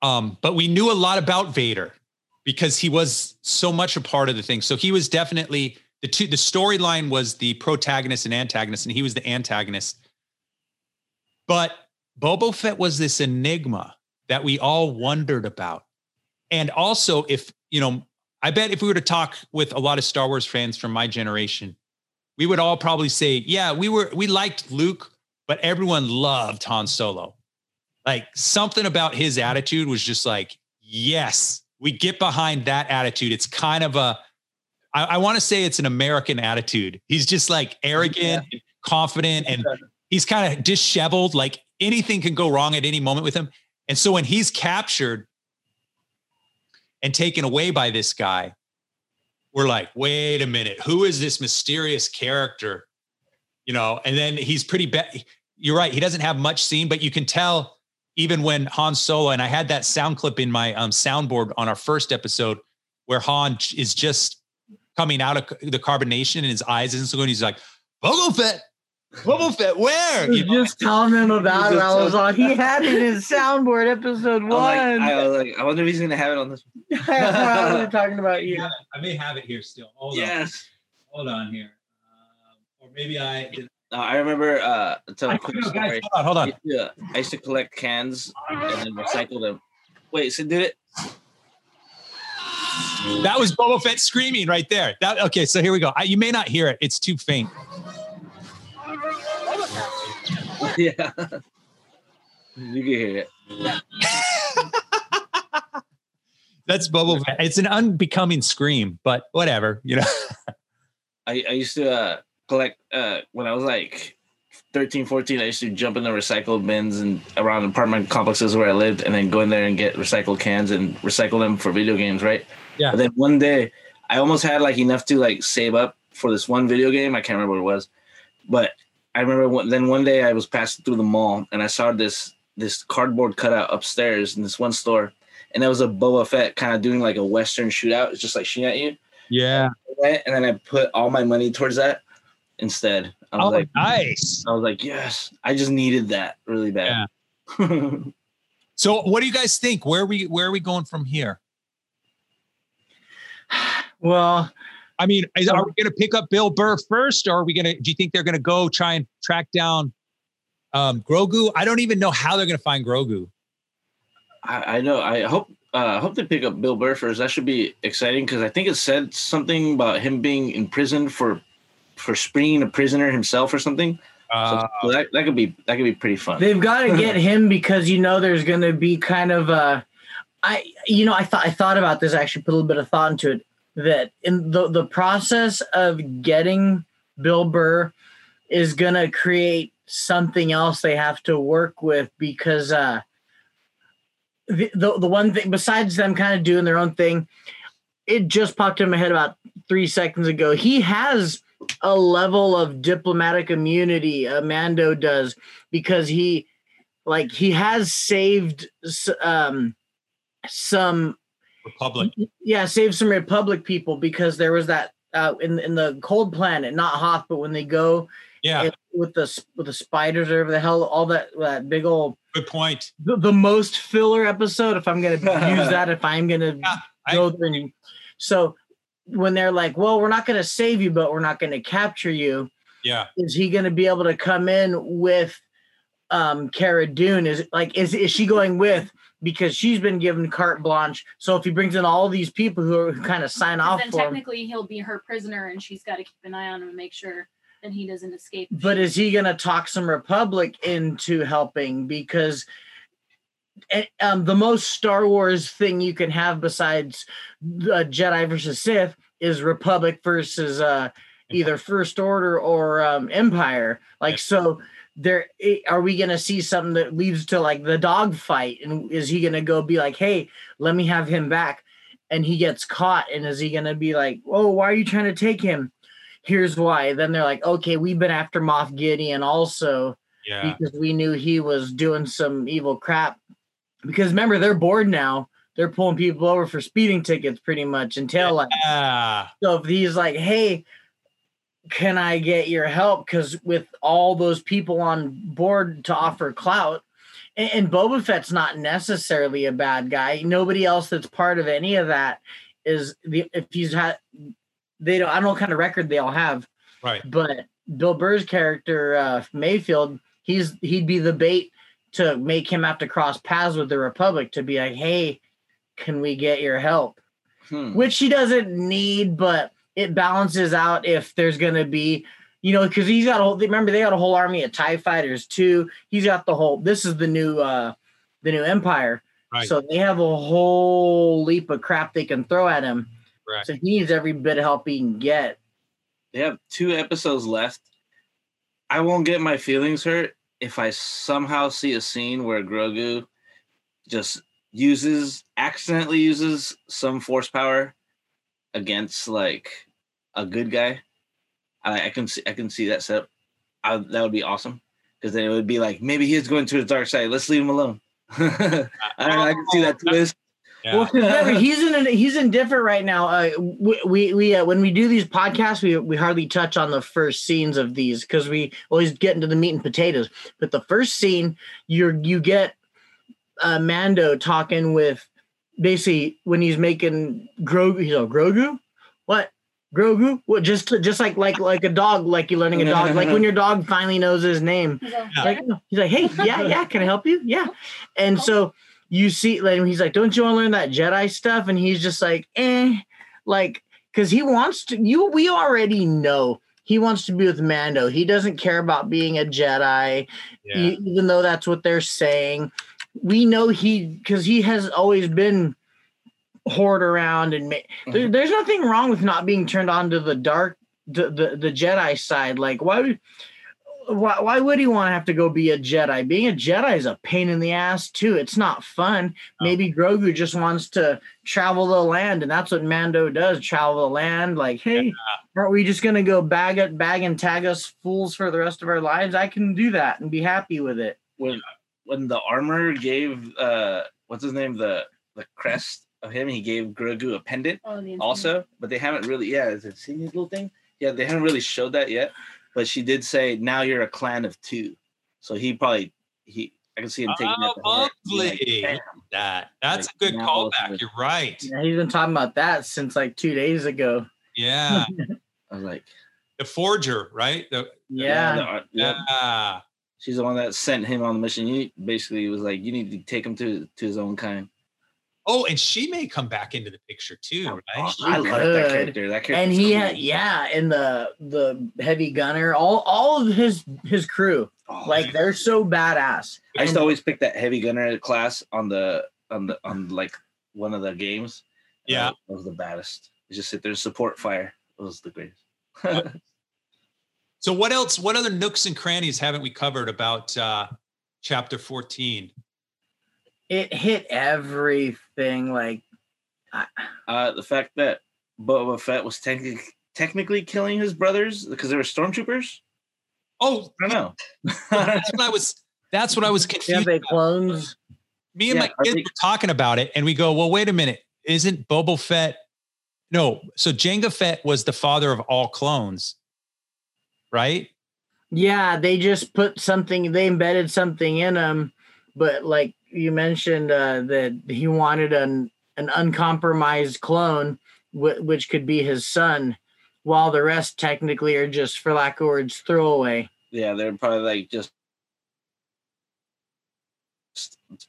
But we knew a lot about Vader because he was so much a part of the thing. So he was definitely the storyline was the protagonist and antagonist, and he was the antagonist. But Boba Fett was this enigma that we all wondered about. And also if, you know, I bet if we were to talk with a lot of Star Wars fans from my generation, we would all probably say, yeah, we liked Luke, but everyone loved Han Solo. Like something about his attitude was just like, yes, we get behind that attitude. It's kind of I want to say it's an American attitude. He's just like arrogant, and confident, and he's kind of disheveled. Like anything can go wrong at any moment with him. And so when he's captured and taken away by this guy, we're like, wait a minute, who is this mysterious character? You know, and then he's pretty bad. You're right. He doesn't have much scene, but you can tell even when Han Solo, and I had that sound clip in my soundboard on our first episode where Han is just coming out of the carbonation and his eyes isn't so good. He's like, Boba Fett. Boba Fett, where? You just telling him about it. I was on. He had it in his soundboard episode one. I was like, I wonder if he's gonna have it on this. I was talking about you. I may have it here still. Hold on here, or maybe I did. I remember. Hold on. Yeah, I used to collect cans and then recycle them. Wait, so did it? That was Boba Fett screaming right there. Okay, so here we go. You may not hear it. It's too faint. Yeah, you can hear it. That's Boba Fett. It's an unbecoming scream, but whatever, you know. I used to collect when I was like 13, 14. I used to jump in the recycle bins and around apartment complexes where I lived, and then go in there and get recycled cans and recycle them for video games, right? Yeah. But then one day, I almost had like enough to like save up for this one video game. I can't remember what it was, but. I remember one day I was passing through the mall and I saw this cardboard cutout upstairs in this one store, and that was a Boba Fett kind of doing like a Western shootout. It's just like shooting at you. Yeah. went and then I put all my money towards that instead. I was nice. I was like, yes, I just needed that really bad. Yeah. So what do you guys think? Where are we going from here? Well, I mean, are we going to pick up Bill Burr first, or are we going to, do you think they're going to go try and track down Grogu? I don't even know how they're going to find Grogu. I know. I hope they pick up Bill Burr first. That should be exciting, because I think it said something about him being in prison for springing a prisoner himself or something. So that could be pretty fun. They've got to get him, because there's going to be kind of a, I thought about this. I actually put a little bit of thought into it, that in the process of getting Bill Burr is going to create something else they have to work with, because the one thing, besides them kind of doing their own thing, it just popped in my head about 3 seconds ago. He has a level of diplomatic immunity, Mando does, because he has saved some Republic. Yeah, saved some Republic people, because there was that in the Cold Planet, not Hoth, but when they go with the spiders or whatever the hell, all that big old. Good point. The most filler episode, if I'm going to use that, if I'm going to go through. So when they're like, well, we're not going to save you, but we're not going to capture you. Yeah. Is he going to be able to come in with Cara Dune? Is she going with, because she's been given carte blanche. So if he brings in all these people who kind of sign off for him. Then technically he'll be her prisoner, and she's got to keep an eye on him and make sure that he doesn't escape. But is he going to talk some Republic into helping? Because the most Star Wars thing you can have besides Jedi versus Sith is Republic versus either First Order or Empire. So there, are we going to see something that leads to the dog fight? And is he going to go be like, hey, let me have him back? And he gets caught. And is he going to be like, oh, why are you trying to take him? Here's why. Then they're like, okay, we've been after Moff Gideon also, because we knew he was doing some evil crap. Because remember, they're bored now. They're pulling people over for speeding tickets pretty much and taillights. Yeah. So if he's like, hey, can I get your help? Because with all those people on board to offer clout, and Boba Fett's not necessarily a bad guy. Nobody else that's part of any of that is I don't know what kind of record they all have. Right. But Bill Burr's character, Mayfield, he'd be the bait to make him have to cross paths with the Republic to be like, hey, can we get your help? Which he doesn't need, but it balances out if there's going to be, because he's got they got a whole army of TIE fighters too. He's got this is the new Empire. Right. So they have a whole leap of crap they can throw at him. Right. So he needs every bit of help he can get. They have 2 episodes left. I won't get my feelings hurt if I somehow see a scene where Grogu just accidentally uses some force power against a good guy. I can see that setup. That would be awesome, because then it would be like, maybe he's going to his dark side. Let's leave him alone. I can see that twist. Yeah. Well, remember, he's indifferent right now. We when we do these podcasts, we hardly touch on the first scenes of these, because we always get into the meat and potatoes. But the first scene, you get Mando talking with, basically, when he's making Grogu. He's like, Grogu, what? Grogu? What? Just like a dog, like you're learning a dog, like when your dog finally knows his name. He's like, hey, yeah, can I help you? Yeah, and so. You see, he's like, don't you want to learn that Jedi stuff? And he's just like, because he wants to, we already know he wants to be with Mando. He doesn't care about being a Jedi, even though that's what they're saying. We know because he has always been whored around. And there's nothing wrong with not being turned on to the dark, the Jedi side. Like, why would he want to have to go be a Jedi? Being a Jedi is a pain in the ass too. It's not fun. Maybe Grogu just wants to travel the land, and that's what Mando does, travel the land. Like, hey, aren't we just going to go bag and tag us fools for the rest of our lives? I can do that and be happy with it. When the armor gave, what's his name? The crest of him. He gave Grogu a pendant also, but they haven't really, is it seen his little thing? Yeah, they haven't really showed that yet. But she did say, now you're a clan of two. So he probably, I can see him taking that. Oh, lovely. Like, that's like, a good callback. You're right. Yeah, he's been talking about that since like 2 days ago. Yeah. I was like. The forger, right? Yeah. She's the one that sent him on the mission. He basically was like, you need to take him to his own kind. Oh, and she may come back into the picture too, right? I love that character. That character, and he, cool. And the heavy gunner, all of his crew, they're so badass. I used to always pick that heavy gunner class on like one of the games. Yeah, it was the baddest. You just sit there and support fire. It was the greatest. So what else? What other nooks and crannies haven't we covered about Chapter 14? It hit everything. Like the fact that Boba Fett was technically killing his brothers because they were stormtroopers. Oh, I know. That's what I was confused. Yeah, they clones. Me and my kids were talking about it, and we go, "Well, wait a minute. Isn't Boba Fett? No. So Jango Fett was the father of all clones." Right? Yeah, they just put something, they embedded something in him, but like you mentioned that he wanted an uncompromised clone, which could be his son, while the rest technically are just, for lack of words, throwaway. Yeah, they're probably like just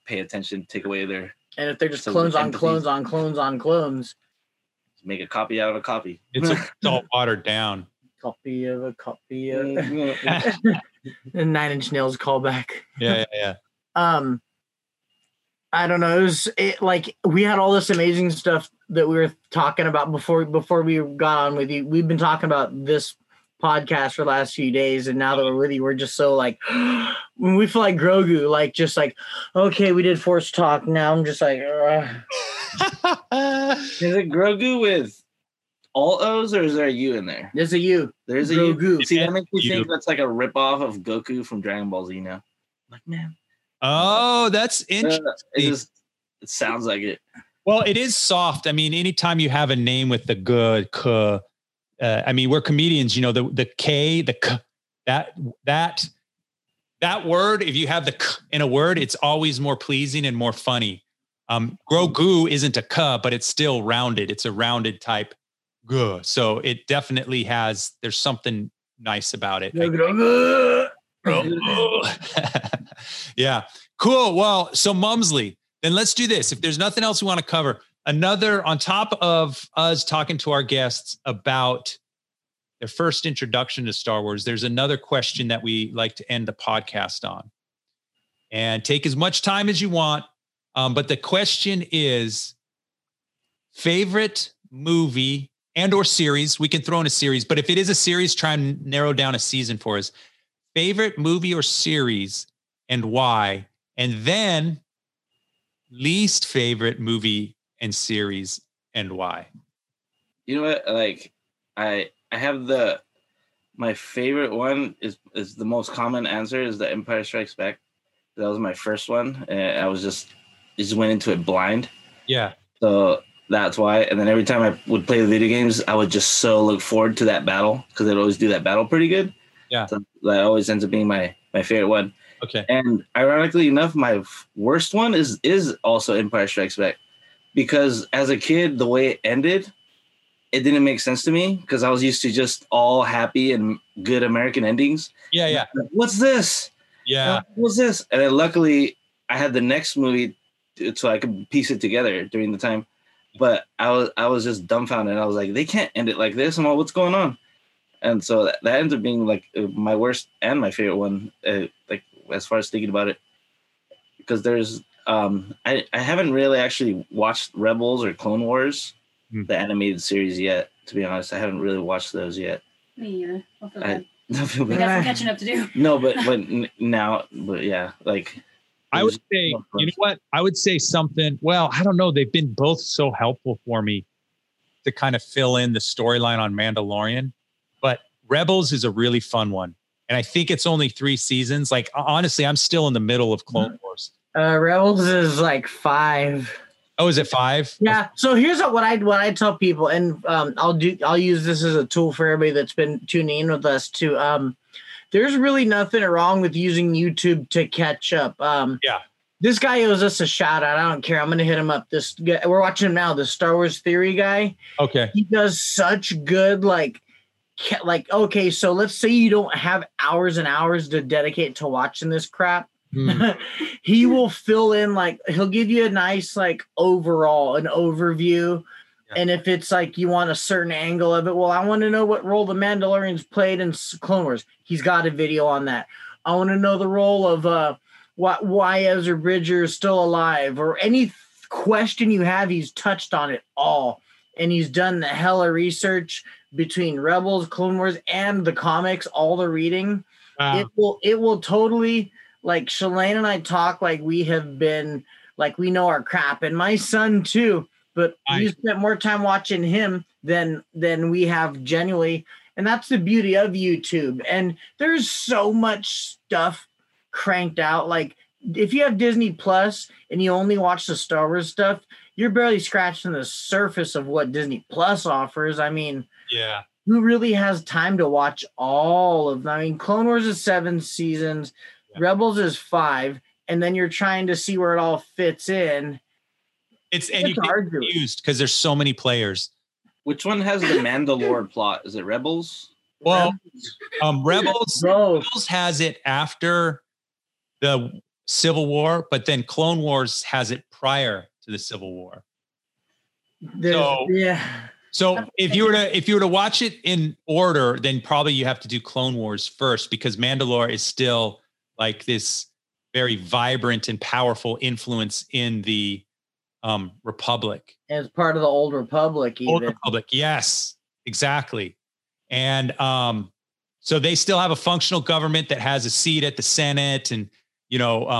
pay attention, take away their... And if they're just clones on clones on clones on clones. Make a copy out of a copy. It's all watered down. Copy of a copy of the Nine Inch Nails callback. Yeah. I don't know. It was we had all this amazing stuff that we were talking about before we got on with you. We've been talking about this podcast for the last few days, and now that we're with you, we're just so like when we feel like Grogu, like just like, okay, we did Force Talk. Now I'm just like, is it Grogu with all O's, or is there a U in there? There's a U. There's a Grogu. See, that makes me think that's like a ripoff of Goku from Dragon Ball Z now. Like, man. Oh, that's interesting. It sounds like it. Well, it is soft. I mean, anytime you have a name with the good K, I mean, we're comedians, you know, the K, the K, that word, if you have the K in a word, it's always more pleasing and more funny. Grogu isn't a K, but it's still rounded. It's a rounded type. Good. So it definitely has, there's something nice about it. Yeah. Cool. Well, so Mumsley, then let's do this. If there's nothing else we want to cover, another on top of us talking to our guests about their first introduction to Star Wars, there's another question that we like to end the podcast on. And take as much time as you want. But the question is, favorite movie and or series, we can throw in a series, but if it is a series, try and narrow down a season for us. Favorite movie or series and why? And then least favorite movie and series and why? You know what? Like I have my favorite one is the most common answer is the Empire Strikes Back. That was my first one. And I was just went into it blind. Yeah. So that's why. And then every time I would play the video games, I would just so look forward to that battle because they'd always do that battle pretty good. Yeah. So that always ends up being my favorite one. Okay. And ironically enough, my worst one is also Empire Strikes Back because as a kid, the way it ended, it didn't make sense to me because I was used to just all happy and good American endings. Yeah, yeah. Like, what's this? Yeah. What's this? And then luckily, I had the next movie so I could piece it together during the time. But I was just dumbfounded. I was like, they can't end it like this. I'm like, what's going on? And so that ends up being like my worst and my favorite one, like as far as thinking about it, because there's I haven't really actually watched Rebels or Clone Wars, the animated series yet. To be honest, I haven't really watched those yet. Me either. I feel bad. We got some catching up to do. No, but yeah, like. I would say, you know what? I would say something. Well, I don't know. They've been both so helpful for me to kind of fill in the storyline on Mandalorian, but Rebels is a really fun one. And I think it's only 3 seasons. Like, honestly, I'm still in the middle of Clone Wars. Rebels is like 5. Oh, is it 5? Yeah. So here's what I tell people, and I'll use this as a tool for everybody that's been tuning in with us too. There's really nothing wrong with using YouTube to catch up. Yeah. This guy owes us a shout out. I don't care. I'm going to hit him up. This guy, we're watching him now, the Star Wars Theory guy. Okay. He does such good, okay, so let's say you don't have hours and hours to dedicate to watching this crap. He will fill in, he'll give you a nice, an overview. Yeah. And if it's you want a certain angle of it, well, I want to know what role the Mandalorians played in Clone Wars. He's got a video on that. I want to know the role of, why Ezra Bridger is still alive, or any question you have, he's touched on it all. And he's done the hella research between Rebels, Clone Wars, and the comics, all the reading. Wow. It will totally, Shalane and I talk we have been, we know our crap. And my son too, but we spent more time watching him than we have genuinely. And that's the beauty of YouTube. And there's so much stuff cranked out. If you have Disney Plus and you only watch the Star Wars stuff, you're barely scratching the surface of what Disney Plus offers. I mean, yeah, who really has time to watch all of them? I mean, Clone Wars is 7 seasons, yeah. Rebels is 5, and then you're trying to see where it all fits in. It's you get confused because there's so many players. Which one has the Mandalore plot? Is it Rebels? Well, Rebels has it after the Civil War, but then Clone Wars has it prior to the Civil War. So if you were to watch it in order, then probably you have to do Clone Wars first, because Mandalore is still this very vibrant and powerful influence in the Republic. As part of the Old Republic, even. Old Republic, yes, exactly. And so they still have a functional government that has a seat at the Senate, and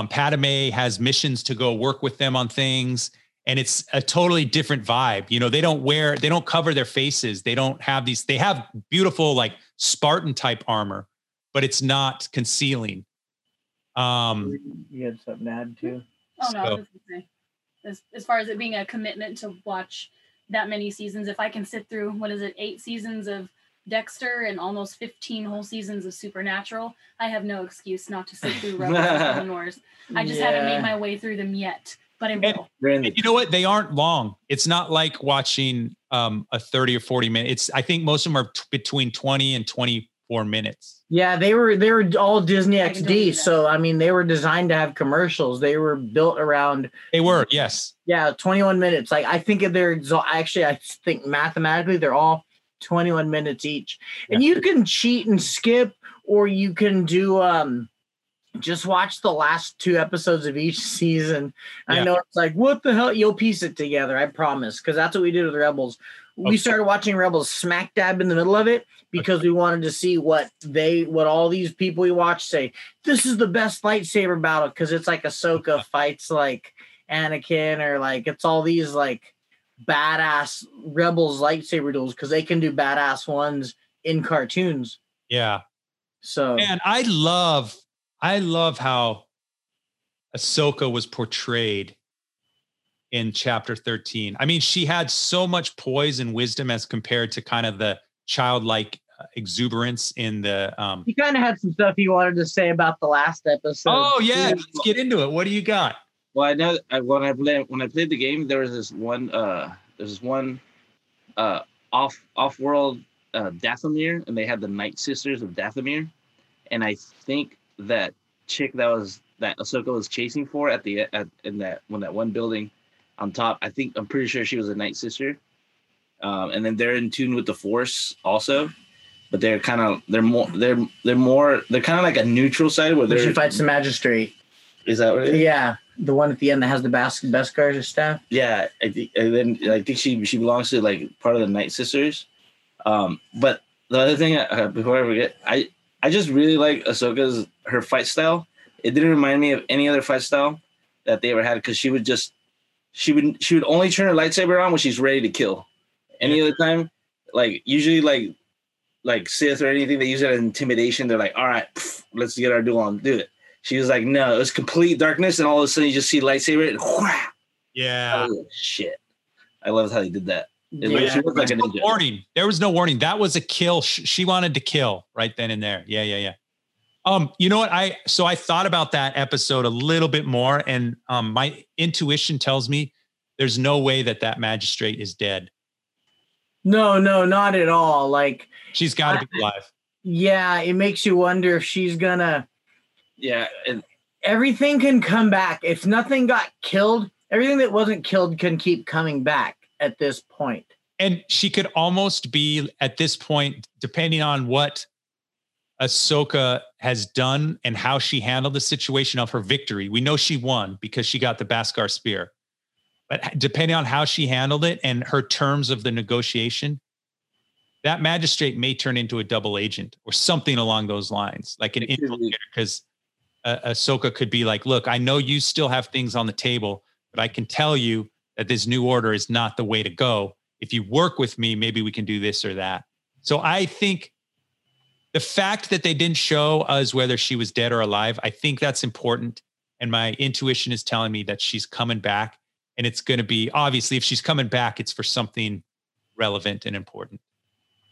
Padme has missions to go work with them on things, and it's a totally different vibe. They don't cover their faces. They don't have these. They have beautiful Spartan type armor, but it's not concealing. You had something to add too? Oh no, I was just gonna say, as far as it being a commitment to watch that many seasons, if I can sit through 8 seasons of Dexter and almost 15 whole seasons of Supernatural, I have no excuse not to sit through Rebels and Clone Wars. I just haven't made my way through them yet, but I will. And you know what? They aren't long. It's not like watching a 30 or 40 minute. I think most of them are between 20 and 24 minutes. Yeah, they were all Disney XD. So I mean, they were designed to have commercials. They were built around. They were, yes. Yeah, 21 minutes. I think they're actually. I think mathematically they're all 21 minutes each, and you can cheat and skip, or you can do just watch the last 2 episodes of each season. I know it's what the hell, you'll piece it together, I promise, because that's what we did with Rebels. We started watching Rebels smack dab in the middle of it because we wanted to see what all these people we watch say this is the best lightsaber battle, because it's Ahsoka fights Anakin, or it's all these badass Rebels lightsaber duels, because they can do badass ones in cartoons. Yeah. So, man, I love how Ahsoka was portrayed in chapter 13. I mean, she had so much poise and wisdom as compared to kind of the childlike exuberance in the he kind of had some stuff he wanted to say about the last episode. Oh yeah, let's get into it. What do you got? Well, I know when I played the game, there was this one off-world Dathomir, and they had the Night Sisters of Dathomir, and I think that chick that Ahsoka was chasing for in that one building on top, I'm pretty sure she was a Night Sister, and then they're in tune with the Force also, but they're kind of like a neutral side where she fights the Magistrate. Is that what it is? Yeah. The one at the end that has the Beskar staff. Yeah, I think she belongs to part of the Night Sisters. But the other thing, before I forget, I just really like Ahsoka's fight style. It didn't remind me of any other fight style that they ever had, because she would only turn her lightsaber on when she's ready to kill. Any other time, usually like Sith or anything, they use it as intimidation. They're like, all right, let's get our duel on, do it. She was like, no, it was complete darkness, and all of a sudden you just see lightsaber, and whoosh, Yeah. Holy shit. I loved how he did that. She looked like a ninja. No warning. There was no warning. That was a kill. She wanted to kill right then and there. Yeah. You know what? I thought about that episode a little bit more, and my intuition tells me there's no way that magistrate is dead. No, not at all. Like, she's got to be alive. Yeah, it makes you wonder if she's gonna. Yeah, and everything can come back. If nothing got killed, everything that wasn't killed can keep coming back at this point. And she could almost be at this point, depending on what Ahsoka has done and how she handled the situation of her victory. We know she won because she got the Beskar spear, but depending on how she handled it and her terms of the negotiation, that magistrate may turn into a double agent or something along those lines, like an infiltrator, because Ahsoka could be like, look, I know you still have things on the table, but I can tell you that this new order is not the way to go. If you work with me, maybe we can do this or that. So I think the fact that they didn't show us whether she was dead or alive, I think that's important. And my intuition is telling me that she's coming back, and it's going to be, obviously, if she's coming back, it's for something relevant and important.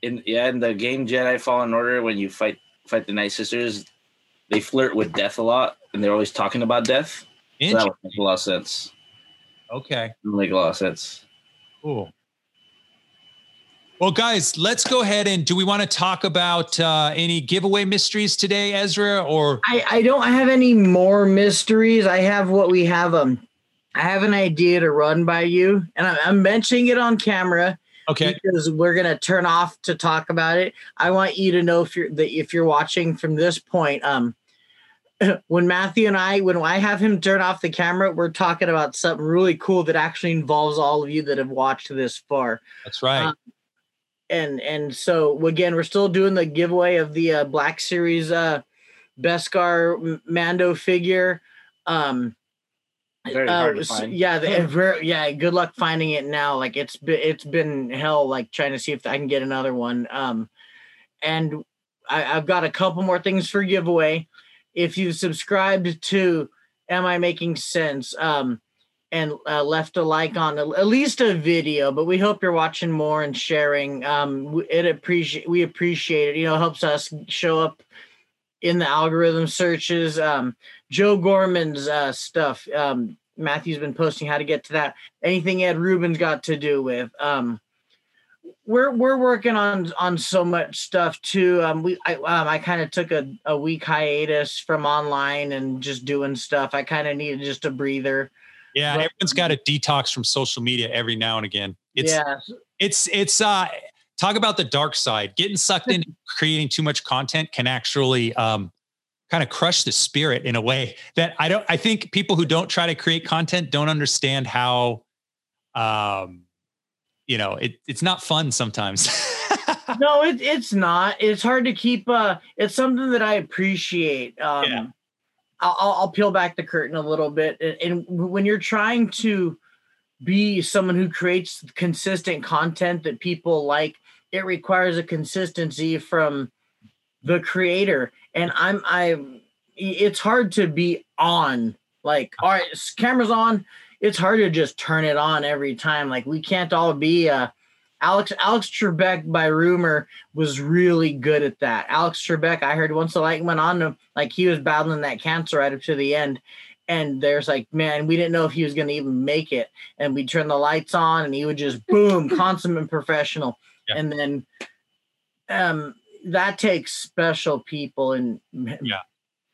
In the game Jedi Fallen Order, when you fight the Night Sisters, they flirt with death a lot, and they're always talking about death. So that would make a lot of sense. Okay. Make a lot of sense. Cool. Well, guys, let's go ahead and do we want to talk about any giveaway mysteries today, Ezra? Or I don't have any more mysteries. I have what we have. I have an idea to run by you, and I'm mentioning it on camera. Okay. Because we're gonna turn off to talk about it. I want you to know if you're watching from this point. When Matthew and when I have him turn off the camera, we're talking about something really cool that actually involves all of you that have watched this far. That's right. And so again, we're still doing the giveaway of the Black Series Beskar Mando figure. Very hard to find. Good luck finding it now. Like, it's been hell, like, trying to see if I can get another one. And I've got a couple more things for giveaway. If you've subscribed to Am I Making Sense, and left a like on at least a video, but we hope you're watching more and sharing. We appreciate it. You know, it helps us show up in the algorithm searches. Joe Gorman's stuff. Matthew's been posting how to get to that. Anything Ed Rubin's got to do with. We're working on so much stuff too. I kind of took a week hiatus from online and just doing stuff. I kind of needed just a breather. Yeah, but everyone's got a detox from social media every now and again. It's talk about the dark side. Getting sucked into creating too much content can actually kind of crush the spirit in a way that I think people who don't try to create content don't understand how it's not fun sometimes. No, it's not. It's hard to keep. It's something that I appreciate. I'll peel back the curtain a little bit. And when you're trying to be someone who creates consistent content that people like, it requires a consistency from the creator. And it's hard to be on, like, all right, camera's on. It's hard to just turn it on every time. Like, we can't all be Alex Trebek by rumor was really good at that. Alex Trebek, I heard once the light went on him, like, he was battling that cancer right up to the end. And there's like, man, we didn't know if he was going to even make it. And we turned the lights on and he would just boom, consummate professional. Yeah. And then that takes special people. And yeah,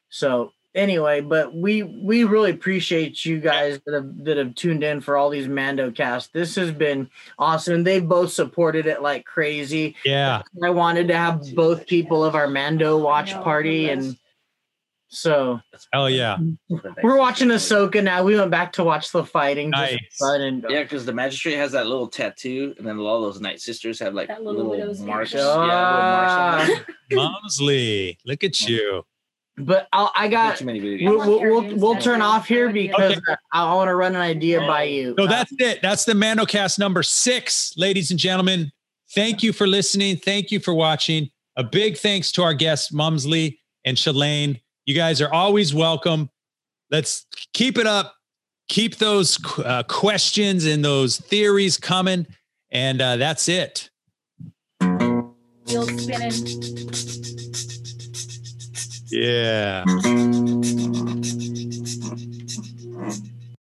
so anyway, but we really appreciate you guys that have tuned in for all these Mando casts. This has been awesome. They've both supported it like crazy. Yeah. I wanted to have both people of our Mando watch party. And so, oh yeah, we're watching Ahsoka now. We went back to watch the fighting. Nice. Just fun and, yeah, because the magistrate has that little tattoo, and then all those Night Sisters have like that little marks. Yeah, Mumsley, look at you. But we'll turn off here because I want to run an idea by you. So that's it. That's the MandoCast number 6, ladies and gentlemen. Thank you for listening. Thank you for watching. A big thanks to our guests, Mumsley and Shalane. You guys are always welcome. Let's keep it up. keep those questions and those theories coming. And that's it. Wheels spinning. Yeah.